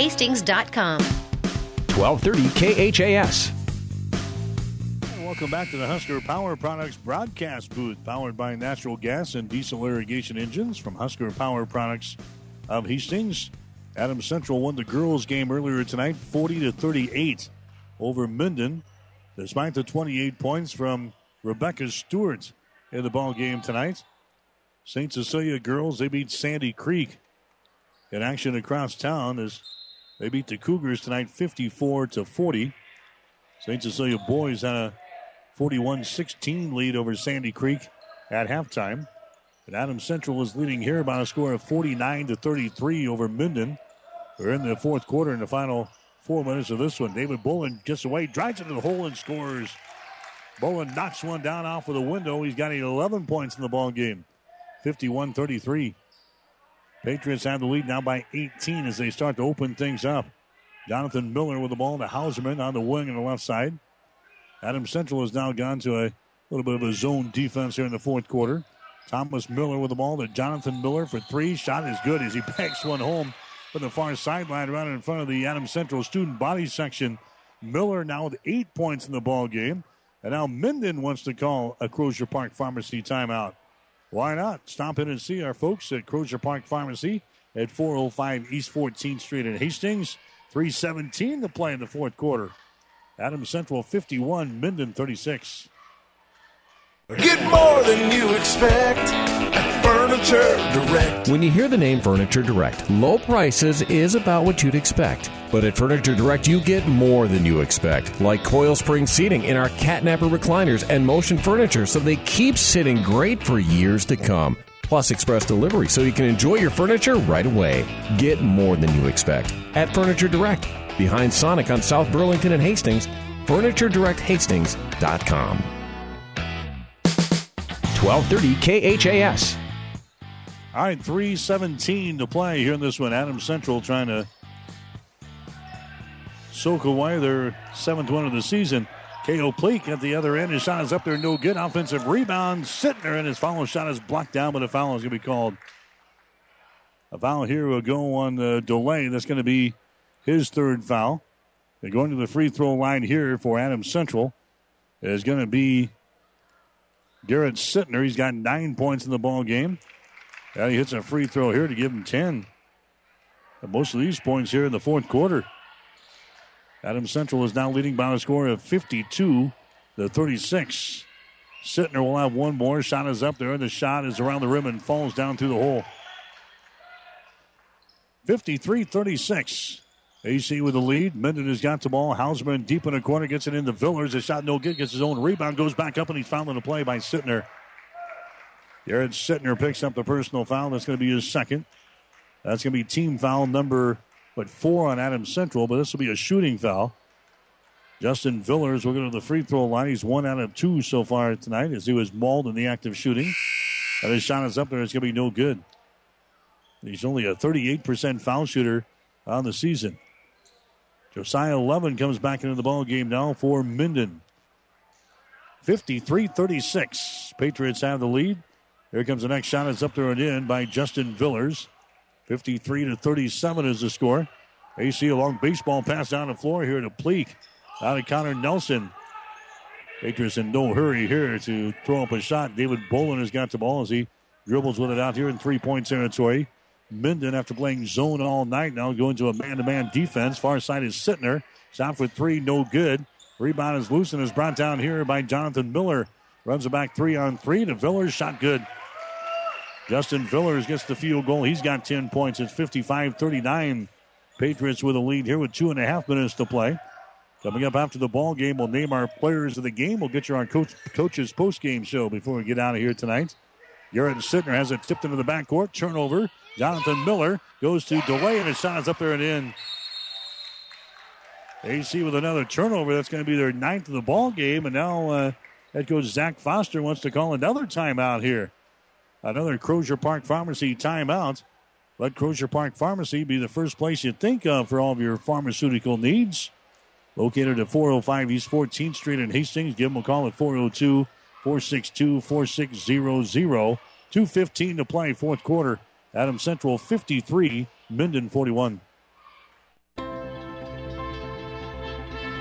Hastings.com. 1230 KHAS. Welcome back to the Husker Power Products broadcast booth, powered by natural gas and diesel irrigation engines from Husker Power Products of Hastings. Adams Central won the girls' game earlier tonight, 40-38 over Minden, despite the 28 points from Rebecca Stewart in the ball game tonight. St. Cecilia girls, they beat Sandy Creek in action across town as they beat the Cougars tonight 54-40. St. Cecilia boys had a 41-16 lead over Sandy Creek at halftime. And Adams Central is leading here by a score of 49-33 over Minden. We're in the fourth quarter in the final 4 minutes of this one. David Bolin gets away, drives into the hole and scores. Bolin knocks one down off of the window. He's got 11 points in the ballgame. 51-33. Patriots have the lead now by 18 as they start to open things up. Jonathan Miller with the ball to Hauserman on the wing on the left side. Adams Central has now gone to a little bit of a zone defense here in the fourth quarter. Thomas Miller with the ball to Jonathan Miller for three. Shot is good as he banks one home from the far sideline around in front of the Adams Central student body section. Miller now with 8 points in the ball game. And now Minden wants to call a Crozier Park Pharmacy timeout. Why not? Stop in and see our folks at Crozier Park Pharmacy at 405 East 14th Street in Hastings. 3:17 to play in the fourth quarter. Adams Central 51, Minden 36. Get more than you expect at Furniture Direct. When you hear the name Furniture Direct, low prices is about what you'd expect. But at Furniture Direct, you get more than you expect, like coil spring seating in our catnapper recliners and motion furniture, so they keep sitting great for years to come. Plus express delivery, so you can enjoy your furniture right away. Get more than you expect at Furniture Direct, behind Sonic on South Burlington and Hastings, FurnitureDirectHastings.com. 1230 KHAS. All right, 3:17 to play here in this one. Adams Central trying to soak away their 7th win of the season. K.O. Pleek at the other end. His shot is up there, no good. Offensive rebound. Sittner, and his foul shot is blocked down, but a foul is going to be called. A foul here will go on the delay. That's going to be his third foul. They're going to the free throw line here for Adams Central. It is going to be Garrett Sittner. He's got 9 points in the ball game. And he hits a free throw here to give him 10. And most of these points here in the fourth quarter. Adams Central is now leading by a score of 52 to 36. Sittner will have one more. Shot is up there. The shot is around the rim and falls down through the hole. 53-36. AC with the lead. Minden has got the ball. Hauserman deep in the corner. Gets it into Villers. The shot no good. Gets his own rebound. Goes back up, and he's fouled in the play by Sittner. Jared Sittner picks up the personal foul. That's going to be his second. That's going to be team foul number 4 on Adams Central, but this will be a shooting foul. Justin Villers will go to the free throw line. He's 1 out of 2 so far tonight as he was mauled in the act of shooting. And his shot is up there. It's going to be no good. He's only a 38% foul shooter on the season. Josiah Lovin comes back into the ball game now for Minden. 53-36. Patriots have the lead. Here comes the next shot. It's up there and in by Justin Villers. 53-37 is the score. AC a long baseball pass down the floor here to Pleek. Out of Connor Nelson. Patriots in no hurry here to throw up a shot. David Bolin has got the ball as he dribbles with it out here in 3-point territory. Minden, after playing zone all night, now going to a man-to-man defense. Far side is Sittner. Shot for three, no good. Rebound is loose and is brought down here by Jonathan Miller. Runs it back 3-on-3 to Villers. Shot good. Justin Villers gets the field goal. He's got 10 points. It's 55-39. Patriots with a lead here with 2.5 minutes to play. Coming up after the ball game, we'll name our players of the game. We'll get you on Coach's post-game show before we get out of here tonight. Garrett Sittner has it tipped into the backcourt. Turnover. Jonathan Miller goes to DeLay, and his shot is up there and in. AC with another turnover. That's going to be their 9th of the ball game. And now head coach Zach Foster wants to call another timeout here. Another Crozier Park Pharmacy timeout. Let Crozier Park Pharmacy be the first place you think of for all of your pharmaceutical needs. Located at 405 East 14th Street in Hastings. Give them a call at 402-462-4600. 2:15 to play, fourth quarter. Adams Central 53, Minden 41.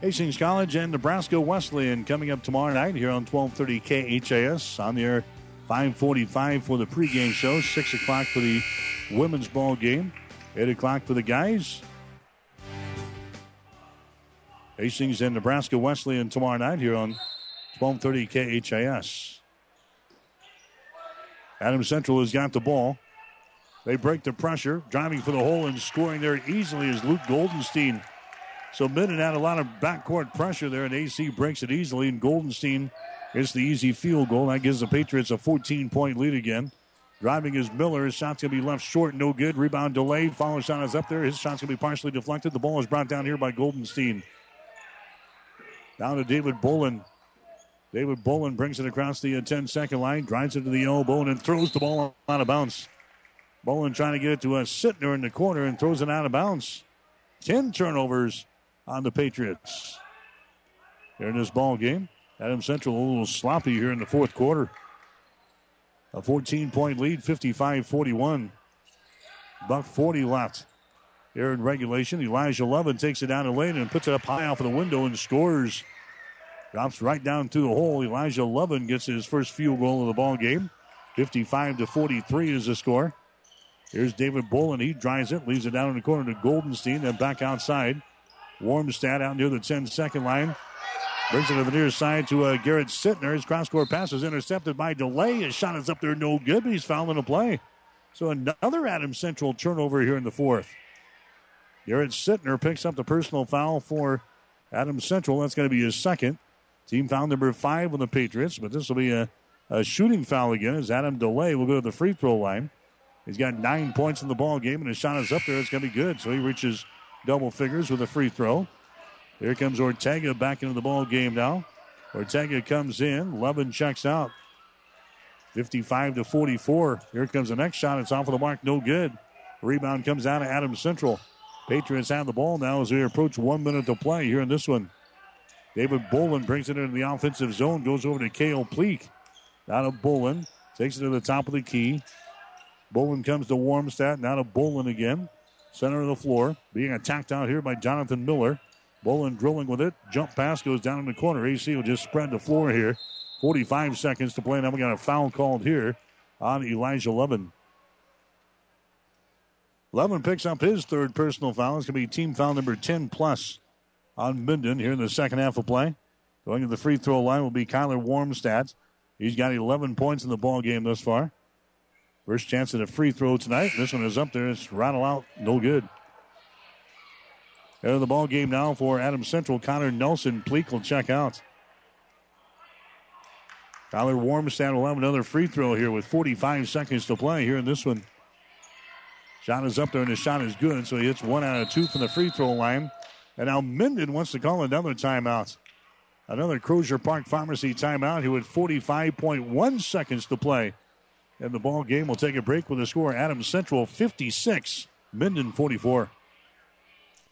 Hastings College and Nebraska Wesleyan coming up tomorrow night here on 1230 KHAS. On the air, 5:45 for the pregame show, 6 o'clock for the women's ball game, 8 o'clock for the guys. Hastings and Nebraska Wesleyan tomorrow night here on 1230 KHAS. Adams Central has got the ball. They break the pressure, driving for the hole and scoring there easily is Luke Goldenstein. So Minden had a lot of backcourt pressure there, and AC breaks it easily, and Goldenstein hits the easy field goal. That gives the Patriots a 14-point lead again. Driving is Miller. His shot's going to be left short, no good. Rebound delayed. Follow shot is up there. His shot's going to be partially deflected. The ball is brought down here by Goldenstein. Down to David Bolin. David Bolin brings it across the 10-second line, drives it to the elbow, and then throws the ball out of bounds. Bolin trying to get it to Sittner in the corner and throws it out of bounds. 10 turnovers on the Patriots. Here in this ball game, Adams Central a little sloppy here in the fourth quarter. A 14-point lead, 55-41. Buck 40 left. Here in regulation, Elijah Lovin takes it down the lane and puts it up high off of the window and scores. Drops right down to the hole. Elijah Lovin gets his first field goal of the ball game. 55-43 is the score. Here's David Bolin. He drives it, leaves it down in the corner to Goldenstein, and back outside. Warmstadt out near the 10-second line. Brings it to the near side to Garrett Sittner. His cross-court pass is intercepted by DeLay. His shot is up there, no good, but he's fouling the play. So another Adams Central turnover here in the fourth. Garrett Sittner picks up the personal foul for Adams Central. That's going to be his second. Team foul number 5 with the Patriots, but this will be a shooting foul again as Adam DeLay will go to the free throw line. He's got 9 points in the ball game, and his shot is up there. It's going to be good, so he reaches double figures with a free throw. Here comes Ortega back into the ball game now. Ortega comes in. Lovin checks out. 55-44. Here comes the next shot. It's off of the mark. No good. Rebound comes out of Adams Central. Patriots have the ball now as we approach 1 minute to play here in this one. David Bolin brings it into the offensive zone. Goes over to K.O. Pleek. Out of Bolin. Takes it to the top of the key. Bolin comes to Warmstadt. Now to Bolin again. Center of the floor. Being attacked out here by Jonathan Miller. Bolin drilling with it. Jump pass goes down in the corner. AC will just spread the floor here. 45 seconds to play. Now we got a foul called here on Elijah Lovin. Lovin picks up his third personal foul. It's going to be team foul number 10 plus on Minden here in the second half of play. Going to the free throw line will be Kyler Warmstadt. He's got 11 points in the ball game thus far. First chance at a free throw tonight. This one is up there. It's rattle out. No good. Out of the ball game now for Adams Central. Connor Nelson. Pleek will check out. Tyler Warmstadt will have another free throw here with 45 seconds to play here in this one. Shot is up there and the shot is good, so he hits 1 out of 2 from the free throw line. And now Minden wants to call another timeout. Another Crozier Park Pharmacy timeout here with 45.1 seconds to play. And the ball game will take a break with the score Adams Central 56, Minden 44.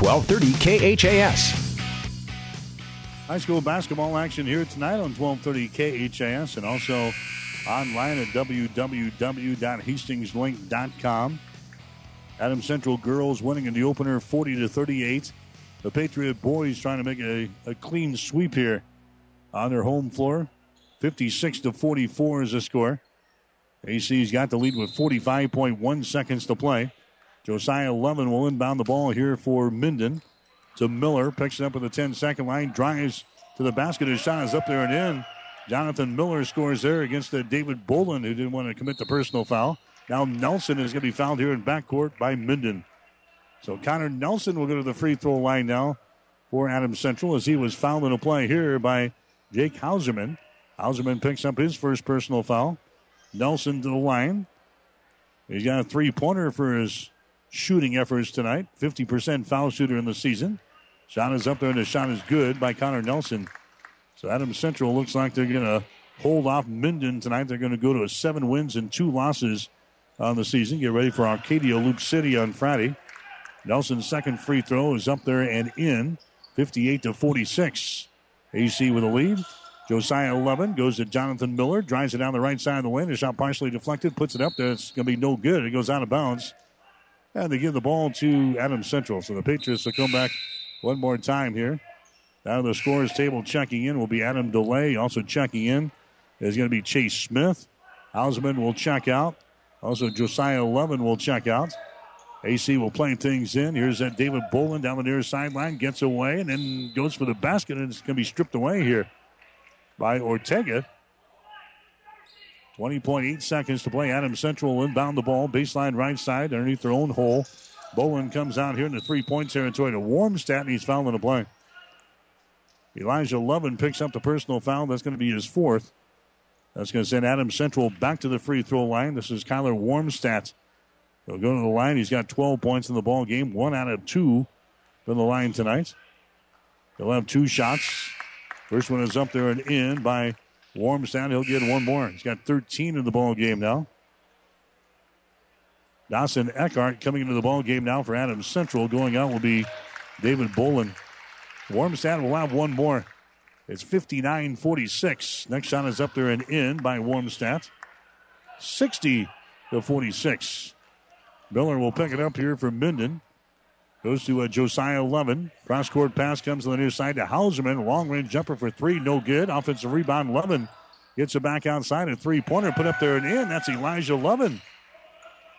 1230 KHAS. High school basketball action here tonight on 1230 KHAS and also online at www.hastingslink.com. Adams Central girls winning in the opener 40-38. The Patriot boys trying to make a clean sweep here on their home floor. 56-44 is the score. AC's got the lead with 45.1 seconds to play. Josiah Lovin will inbound the ball here for Minden. To Miller, picks it up at the 10-second line, drives to the basket. His shot is up there and in. Jonathan Miller scores there against David Bolin, who didn't want to commit the personal foul. Now Nelson is going to be fouled here in backcourt by Minden. So Connor Nelson will go to the free throw line now for Adams Central as he was fouled in a play here by Jake Hauserman. Hauserman picks up his first personal foul. Nelson to the line. He's got a three-pointer for his shooting efforts tonight. 50% foul shooter in the season. Shot is up there and the shot is good by Connor Nelson. So Adams Central looks like they're going to hold off Minden tonight. They're going to go to 7 wins and 2 losses on the season. Get ready for Arcadia Loop City on Friday. Nelson's second free throw is up there and in. 58-46. AC with a lead. Josiah Lovin goes to Jonathan Miller. Drives it down the right side of the lane. The shot partially deflected. Puts it up there. It's going to be no good. It goes out of bounds. And they give the ball to Adams Central. So the Patriots will come back one more time here. Now the scorers table checking in will be Adam DeLay. Also checking in is going to be Chase Smith. Hausman will check out. Also Josiah Lovin will check out. AC will play things in. Here's that David Bolin down the near sideline. Gets away and then goes for the basket. And it's going to be stripped away here by Ortega. 20.8 seconds to play. Adams Central inbound the ball. Baseline right side underneath their own hole. Bolin comes out here in the three-point territory to Warmstadt, and he's fouling the play. Elijah Lovin picks up the personal foul. That's going to be his fourth. That's going to send Adams Central back to the free throw line. This is Kyler Warmstadt. He'll go to the line. He's got 12 points in the ball game. 1 out of 2 from the line tonight. He'll have 2 shots. First one is up there and in by Warmstadt. He'll get one more. He's got 13 in the ball game now. Dawson Eckhart coming into the ball game now for Adams Central. Going out will be David Bolin. Warmstadt will have one more. It's 59-46. Next shot is up there and in by Warmstadt. 60-46. Miller will pick it up here for Minden. Goes to Josiah Lovin. Cross-court pass comes to the near side to Hauserman. Long-range jumper for three. No good. Offensive rebound. Lovin gets it back outside. A three-pointer put up there and in. That's Elijah Lovin.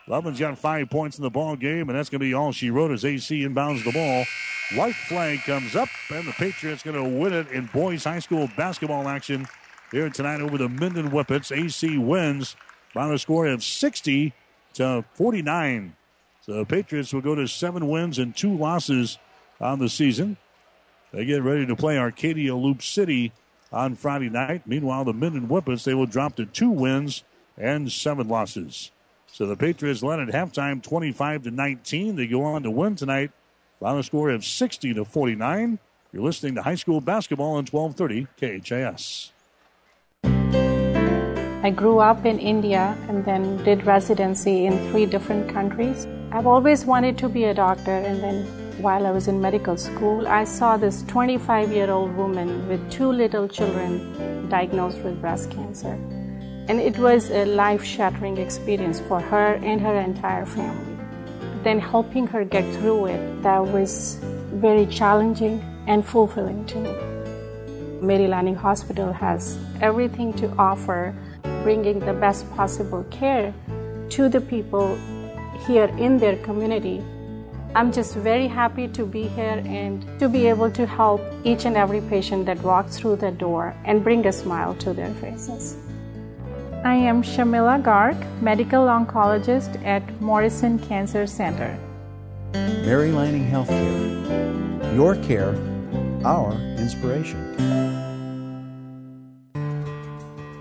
Lovin's got 5 points in the ball game, and that's going to be all she wrote as AC inbounds the ball. White flag comes up, and the Patriots going to win it in boys high school basketball action here tonight over the Minden Whippets. AC wins by the score of 60-49. So the Patriots will go to 7 wins and 2 losses on the season. They get ready to play Arcadia Loop City on Friday night. Meanwhile, the Minden Whippets, they will drop to 2 wins and 7 losses. So the Patriots led at halftime 25-19. They go on to win tonight by the score of 60-49. You're listening to high school basketball on 1230 KHAS. I grew up in India and then did residency in 3 different countries. I've always wanted to be a doctor, and then while I was in medical school, I saw this 25-year-old woman with 2 little children diagnosed with breast cancer. And it was a life-shattering experience for her and her entire family. Then helping her get through it, that was very challenging and fulfilling to me. Mary Lanning Hospital has everything to offer, bringing the best possible care to the people here in their community. I'm just very happy to be here and to be able to help each and every patient that walks through the door and bring a smile to their faces. I am Shamila Garg, medical oncologist at Morrison Cancer Center. Mary Lanning Healthcare. Your care, our inspiration.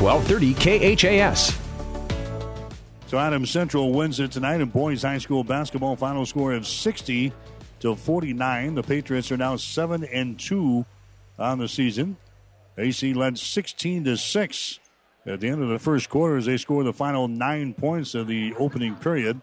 1230 KHAS. So Adams Central wins it tonight in boys high school basketball. Final score of 60-49. The Patriots are now 7-2 on the season. AC led 16-6 at the end of the first quarter as they scored the final 9 points of the opening period.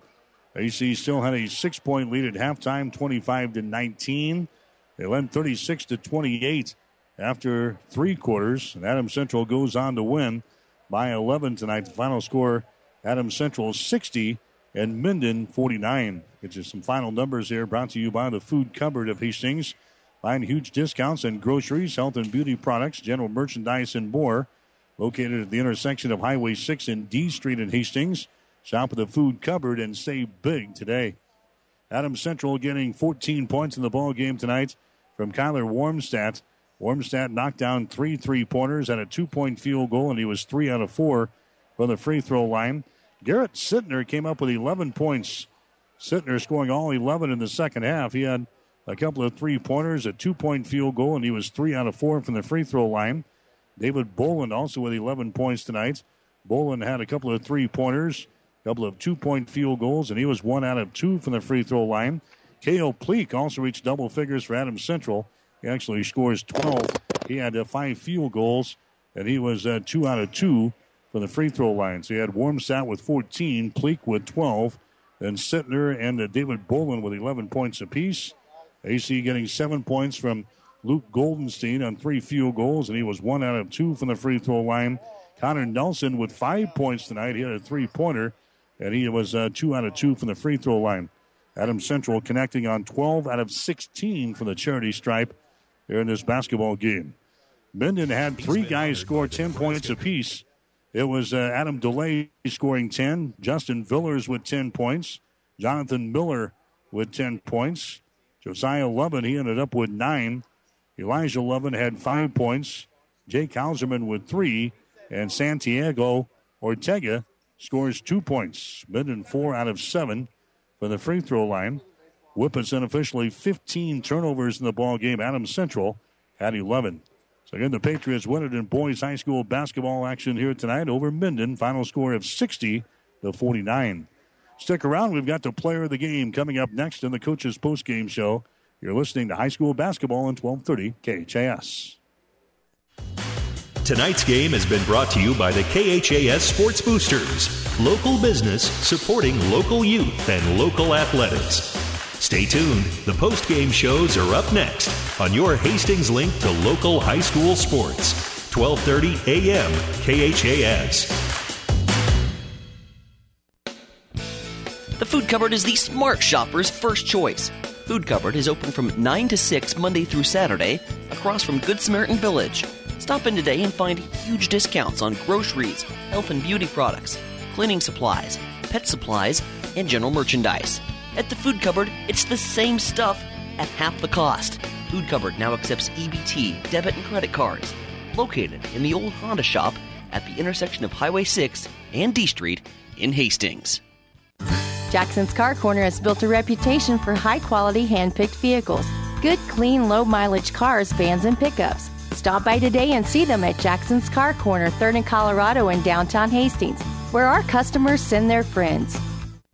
AC still had a 6-point lead at halftime, 25-19. They led 36-28 after 3 quarters. And Adams Central goes on to win by 11 tonight. The final score, Adams Central 60 and Minden 49. Get you some final numbers here, brought to you by the Food Cupboard of Hastings. Find huge discounts on groceries, health and beauty products, general merchandise, and more. Located at the intersection of Highway 6 and D Street in Hastings. Shop at the Food Cupboard and save big today. Adams Central getting 14 points in the ballgame tonight from Kyler Warmstadt. Warmstadt knocked down 3 3-pointers at a 2-point field goal, and he was 3 out of 4 from the free throw line. Garrett Sittner came up with 11 points. Sittner scoring all 11 in the second half. He had a couple of 3-pointers, a 2-point field goal, and he was 3 out of 4 from the free throw line. David Bolin also with 11 points tonight. Bolin had a couple of 3-pointers, a couple of 2-point field goals, and he was 1 out of 2 from the free throw line. K.O. Pleek also reached double figures for Adams Central. He actually scores 12. He had 5 field goals, and he was 2 out of 2 from the free throw line. So he had Warmstadt with 14, Pleek with 12, then Sittner and David Bolin with 11 points apiece. AC getting 7 points from Luke Goldenstein on 3 field goals, and he was 1 out of 2 from the free throw line. Connor Nelson with 5 points tonight. He had a 3-pointer, and he was 2 out of 2 from the free throw line. Adams Central connecting on 12 out of 16 for the charity stripe here in this basketball game. Minden had three guys score 10 points apiece. It was Adam DeLay scoring 10, Justin Villers with 10 points, Jonathan Miller with 10 points, Josiah Lovin, he ended up with 9, Elijah Lovin had 5 points, Jake Hauserman with 3, and Santiago Ortega scores 2 points. Minden 4 out of 7 for the free throw line. Whippetson officially 15 turnovers in the ball game. Adams Central had 11. So again, the Patriots win it in boys high school basketball action here tonight over Minden. Final score of 60-49. Stick around. We've got the player of the game coming up next in the coaches postgame show. You're listening to high school basketball on 1230 KHAS. Tonight's game has been brought to you by the KHAS Sports Boosters, local business supporting local youth and local athletics. Stay tuned. The post-game shows are up next on your Hastings link to local high school sports, 1230 a.m. KHAS. The Food Cupboard is the smart shopper's first choice. Food Cupboard is open from 9 to 6 Monday through Saturday across from Good Samaritan Village. Stop in today and find huge discounts on groceries, health and beauty products, cleaning supplies, pet supplies, and general merchandise. At the Food Cupboard, it's the same stuff at half the cost. Food Cupboard now accepts EBT, debit, and credit cards. Located in the old Honda shop at the intersection of Highway 6 and D Street in Hastings. Jackson's Car Corner has built a reputation for high-quality hand-picked vehicles. Good, clean, low-mileage cars, vans, and pickups. Stop by today and see them at Jackson's Car Corner, 3rd and Colorado in downtown Hastings, where our customers send their friends.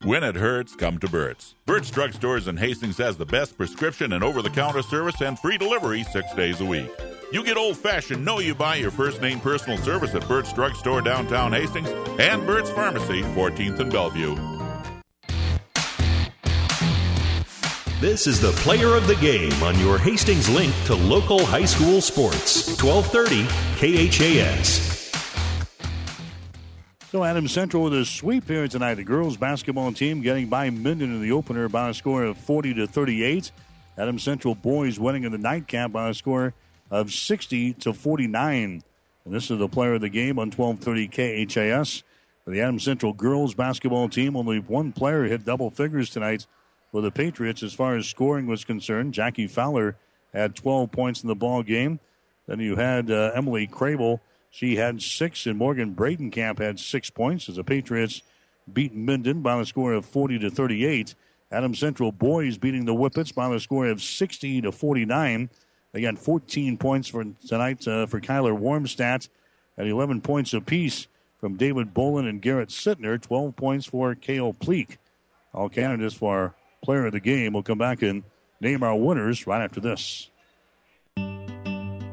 When it hurts, come to Burt's. Burt's Drug Stores in Hastings has the best prescription and over-the-counter service and free delivery 6 days a week. You get old-fashioned, know-you-buy your first-name personal service at Burt's Drug Store downtown Hastings and Burt's Pharmacy, 14th and Bellevue. This is the player of the game on your Hastings link to local high school sports, 1230 KHAS. So Adams Central with a sweep here tonight. The girls basketball team getting by Minden in the opener by a score of 40-38. Adams Central boys winning in the nightcap by a score of 60-49. And this is the player of the game on 1230 KHAS. For the Adams Central girls basketball team, only one player hit double figures tonight. For the Patriots, as far as scoring was concerned, Jackie Fowler had 12 points in the ball game. Then you had Emily Crable. She had 6, and Morgan Bradenkamp had 6 points as the Patriots beat Minden by the score of 40-38. Adams Central boys beating the Whippets by the score of 60-49. They got 14 points for tonight for Kyler Warmstadt at 11 points apiece from David Bolin and Garrett Sittner. 12 points for K.O. Pleek. All candidates for player of the game. We'll come back and name our winners right after this.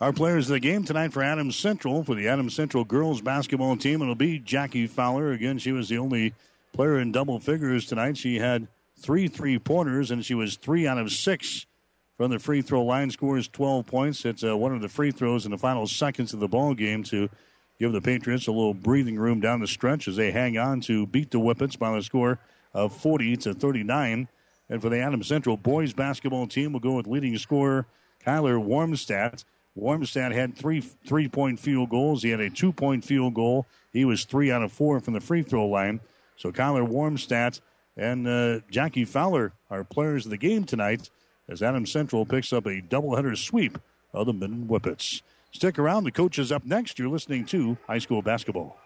Our players of the game tonight for Adams Central, for the Adams Central girls basketball team, it'll be Jackie Fowler. Again, she was the only player in double figures tonight. She had 3 three-pointers, and she was 3 out of 6 from the free throw line. Scores 12 points. It's one of the free throws in the final seconds of the ball game to give the Patriots a little breathing room down the stretch as they hang on to beat the Whippets by the score of 40-39. And for the Adams Central boys basketball team, we'll go with leading scorer Kyler Warmstadt. Warmstadt had 3 three-point field goals. He had a 2-point field goal. He was 3 out of 4 from the free throw line. So Kyler Warmstadt and Jackie Fowler are players of the game tonight as Adams Central picks up a doubleheader sweep of the Minden Whippets. Stick around. The coach is up next. You're listening to high school basketball.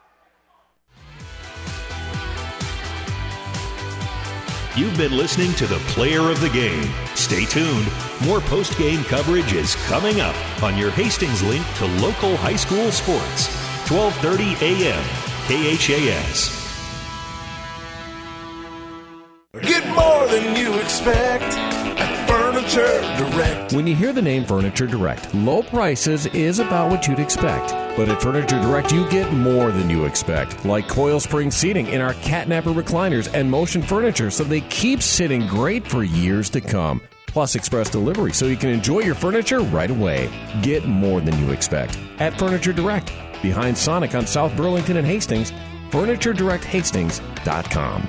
You've been listening to the player of the game. Stay tuned. More post-game coverage is coming up on your Hastings link to local high school sports. 1230 a.m. KHAS. Get more than you expect. Furniture Direct. When you hear the name Furniture Direct, low prices is about what you'd expect. But at Furniture Direct, you get more than you expect, like coil spring seating in our catnapper recliners and motion furniture, so they keep sitting great for years to come. Plus express delivery, so you can enjoy your furniture right away. Get more than you expect at Furniture Direct, behind Sonic on South Burlington and Hastings, FurnitureDirectHastings.com.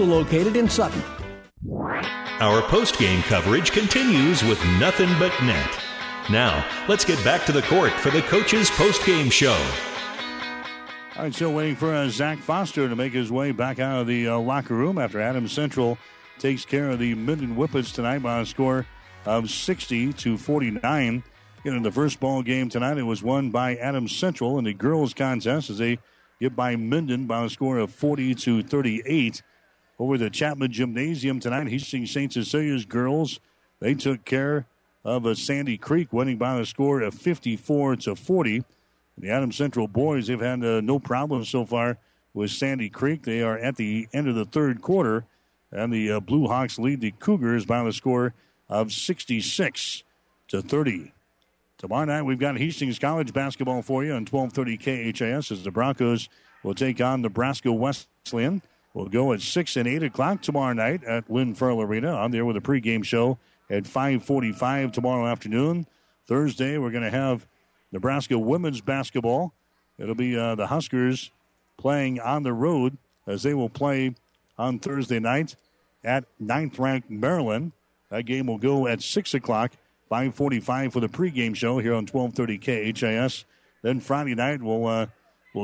located in Sutton. Our post-game coverage continues with Nothing But Net. Now, let's get back to the court for the coaches' post-game show. All right, still waiting for Zach Foster to make his way back out of the locker room after Adams Central takes care of the Minden Whippets tonight by a score of 60-49. In the first ball game tonight, it was won by Adams Central in the girls' contest as they get by Minden by a score of 40-38. Over the Chapman Gymnasium tonight, Hastings St. Cecilia's girls, they took care of a Sandy Creek, winning by a score of 54-40. The Adams Central boys, they've had no problems so far with Sandy Creek. They are at the end of the third quarter, and the Blue Hawks lead the Cougars by a score of 66-30. Tomorrow night, we've got Hastings College basketball for you on 1230 KHAS as the Broncos will take on Nebraska Wesleyan. We'll go at 6 and 8 o'clock tomorrow night at Lynn Ferrell Arena. I'm there with a pregame show at 5:45 tomorrow afternoon. Thursday, we're going to have Nebraska women's basketball. It'll be the Huskers playing on the road as they will play on Thursday night at 9th-ranked Maryland. That game will go at 6 o'clock, 5:45 for the pregame show here on 1230 KHAS. Then Friday night, we'll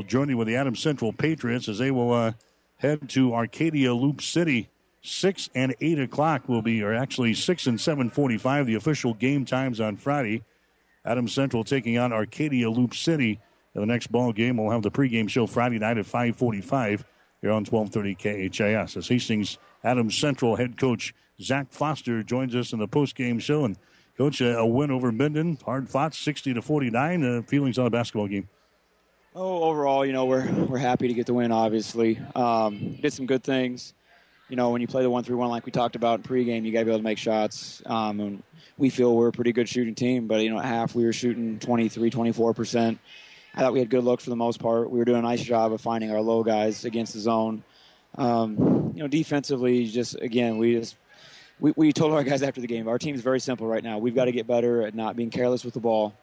journey with the Adams Central Patriots as they will head to Arcadia Loop City. 6 and 8 o'clock will be, or actually 6 and 7:45, the official game times on Friday. Adams Central taking on Arcadia Loop City in the next ball game. We'll have the pregame show Friday night at 5:45 here on 1230 KHAS. As Hastings Adams Central head coach Zach Foster joins us in the postgame show. And Coach, a win over Minden, hard fought, 60-49. Feelings on the basketball game? Oh, overall, you know, we're happy to get the win, obviously. Did some good things. You know, when you play the 1-3-1 like we talked about in pregame, you got to be able to make shots. And we feel we're a pretty good shooting team, but, you know, at half we were shooting 23, 24%. I thought we had good looks for the most part. We were doing a nice job of finding our low guys against the zone. You know, defensively, just, again, we told our guys after the game, our team's very simple right now. We've got to get better at not being careless with the ball.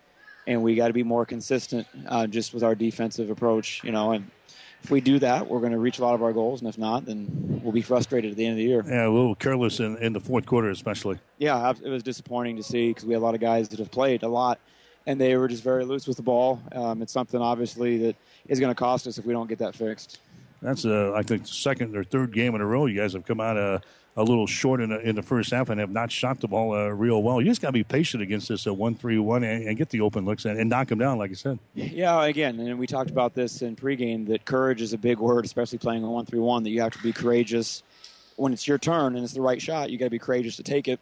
And we got to be more consistent just with our defensive approach, you know. And if we do that, we're going to reach a lot of our goals. And if not, then we'll be frustrated at the end of the year. Yeah, a little careless in the fourth quarter especially. Yeah, it was disappointing to see because we had a lot of guys that have played a lot, and they were just very loose with the ball. It's something, obviously, that is going to cost us if we don't get that fixed. That's, I think, the second or third game in a row you guys have come out a little short in the first half and have not shot the ball real well. You just got to be patient against this 1-3-1 and get the open looks and knock them down, like I said. Yeah, again, and we talked about this in pregame, that courage is a big word, especially playing a 1-3-1, that you have to be courageous. When it's your turn and it's the right shot, you got to be courageous to take it,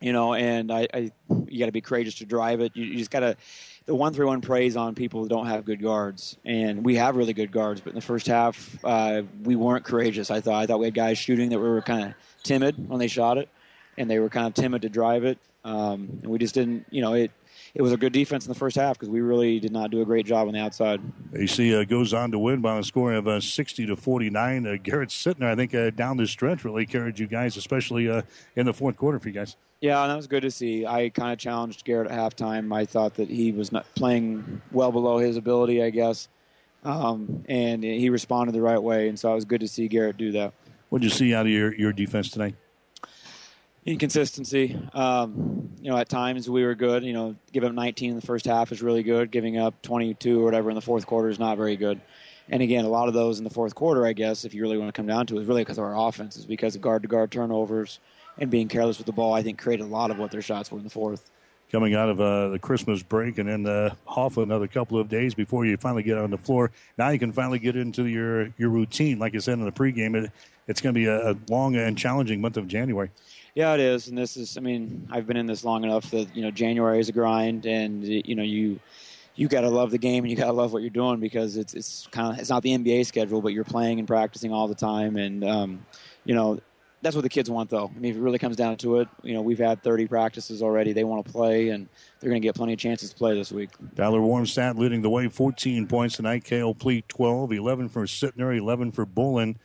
you know, and you got to be courageous to drive it. You just got to – the 1-3-1 preys on people who don't have good guards, and we have really good guards, but in the first half we weren't courageous, I thought. I thought we had guys shooting that were kind of timid when they shot it, and they were kind of timid to drive it, and we just didn't – you know, it was a good defense in the first half because we really did not do a great job on the outside. AC goes on to win by a score of 60-49. Garrett Sittner, I think, down the stretch really carried you guys, especially in the fourth quarter for you guys. Yeah, and that was good to see. I kind of challenged Garrett at halftime. I thought that he was not playing well below his ability, I guess, and he responded the right way, and so it was good to see Garrett do that. What did you see out of your defense tonight? Inconsistency. You know, at times we were good. You know, giving up 19 in the first half is really good. Giving up 22 or whatever in the fourth quarter is not very good. And, again, a lot of those in the fourth quarter, I guess, if you really want to come down to it, is really because of our offenses, because of guard-to-guard turnovers and being careless with the ball, I think, created a lot of what their shots were in the fourth. Coming out of the Christmas break and then Hoffa another couple of days before you finally get on the floor. Now you can finally get into your routine. Like I said in the pregame, it's going to be a long and challenging month of January. Yeah, it is. And this is, I mean, I've been in this long enough that, you know, January is a grind, and, you know, you got to love the game and you got to love what you're doing, because it's kind of, it's not the NBA schedule, but you're playing and practicing all the time. And, you know, that's what the kids want, though. I mean, if it really comes down to it, you know, we've had 30 practices already. They want to play, and they're going to get plenty of chances to play this week. Kyler Warmstadt leading the way, 14 points tonight. K.O. Pleek, 12, 11 for Sittner, 11 for Bolin.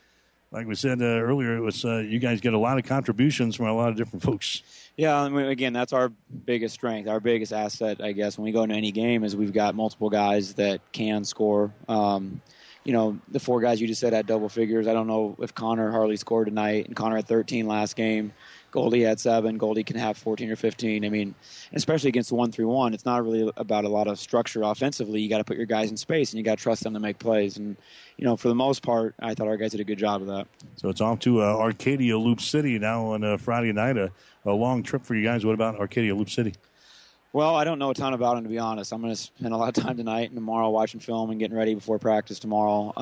Like we said earlier, it was you guys get a lot of contributions from a lot of different folks. Yeah, I mean, again, that's our biggest strength, our biggest asset, I guess, when we go into any game, is we've got multiple guys that can score. You know, the four guys you just said had double figures. I don't know if Connor hardly scored tonight, and Connor had 13 last game. Goldie had 7. Goldie can have 14 or 15. I mean, especially against 1-3-1, it's not really about a lot of structure offensively. You got to put your guys in space, and you got to trust them to make plays. And, you know, for the most part, I thought our guys did a good job of that. So it's off to Arcadia Loop City now on Friday night. A long trip for you guys. What about Arcadia Loop City? Well, I don't know a ton about him, to be honest. I'm going to spend a lot of time tonight and tomorrow watching film and getting ready before practice tomorrow.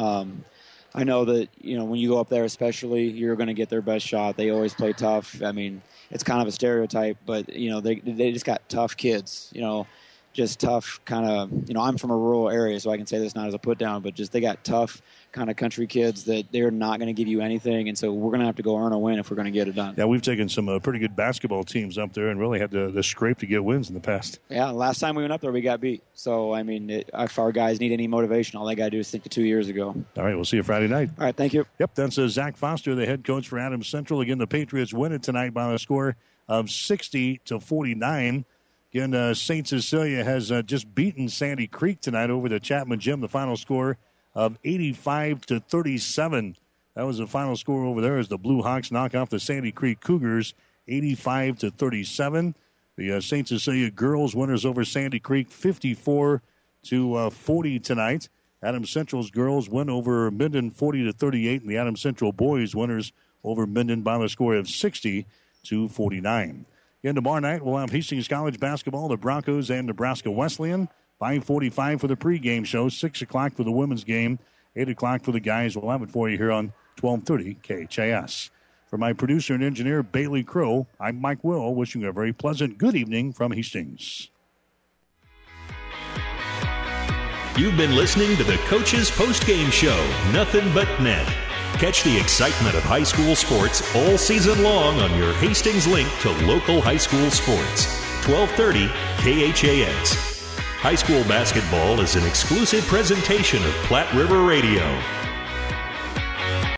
I know that, you know, when you go up there especially, you're going to get their best shot. They always play tough. I mean, it's kind of a stereotype, but, you know, they just got tough kids, you know, just tough kind of, you know, I'm from a rural area, so I can say this not as a put-down, but just they got tough kind of country kids that they're not going to give you anything, and so we're going to have to go earn a win if we're going to get it done. Yeah, we've taken some pretty good basketball teams up there and really had to scrape to get wins in the past. Yeah, last time we went up there, we got beat. So, I mean, if our guys need any motivation, all they got to do is think to 2 years ago. All right, we'll see you Friday night. All right, thank you. Yep, that's Zach Foster, the head coach for Adams Central. Again, the Patriots win it tonight by a score of 60-49. Again, St. Cecilia has just beaten Sandy Creek tonight over the Chapman Gym. The final score of 85-37. That was the final score over there as the Blue Hawks knock off the Sandy Creek Cougars 85-37. The St. Cecilia girls winners over Sandy Creek 54-40 tonight. Adams Central's girls win over Minden 40-38, and the Adams Central boys winners over Minden by the score of 60-49. And tomorrow night, we'll have Hastings College basketball, the Broncos and Nebraska Wesleyan. 5:45 for the pregame show, 6 o'clock for the women's game, 8 o'clock for the guys. We'll have it for you here on 1230 KHAS. For my producer and engineer, Bailey Crow, I'm Mike Will, wishing you a very pleasant good evening from Hastings. You've been listening to the Coach's Postgame Show, Nothing But Net. Catch the excitement of high school sports all season long on your Hastings link to local high school sports. 1230 KHAS. High school basketball is an exclusive presentation of Platte River Radio.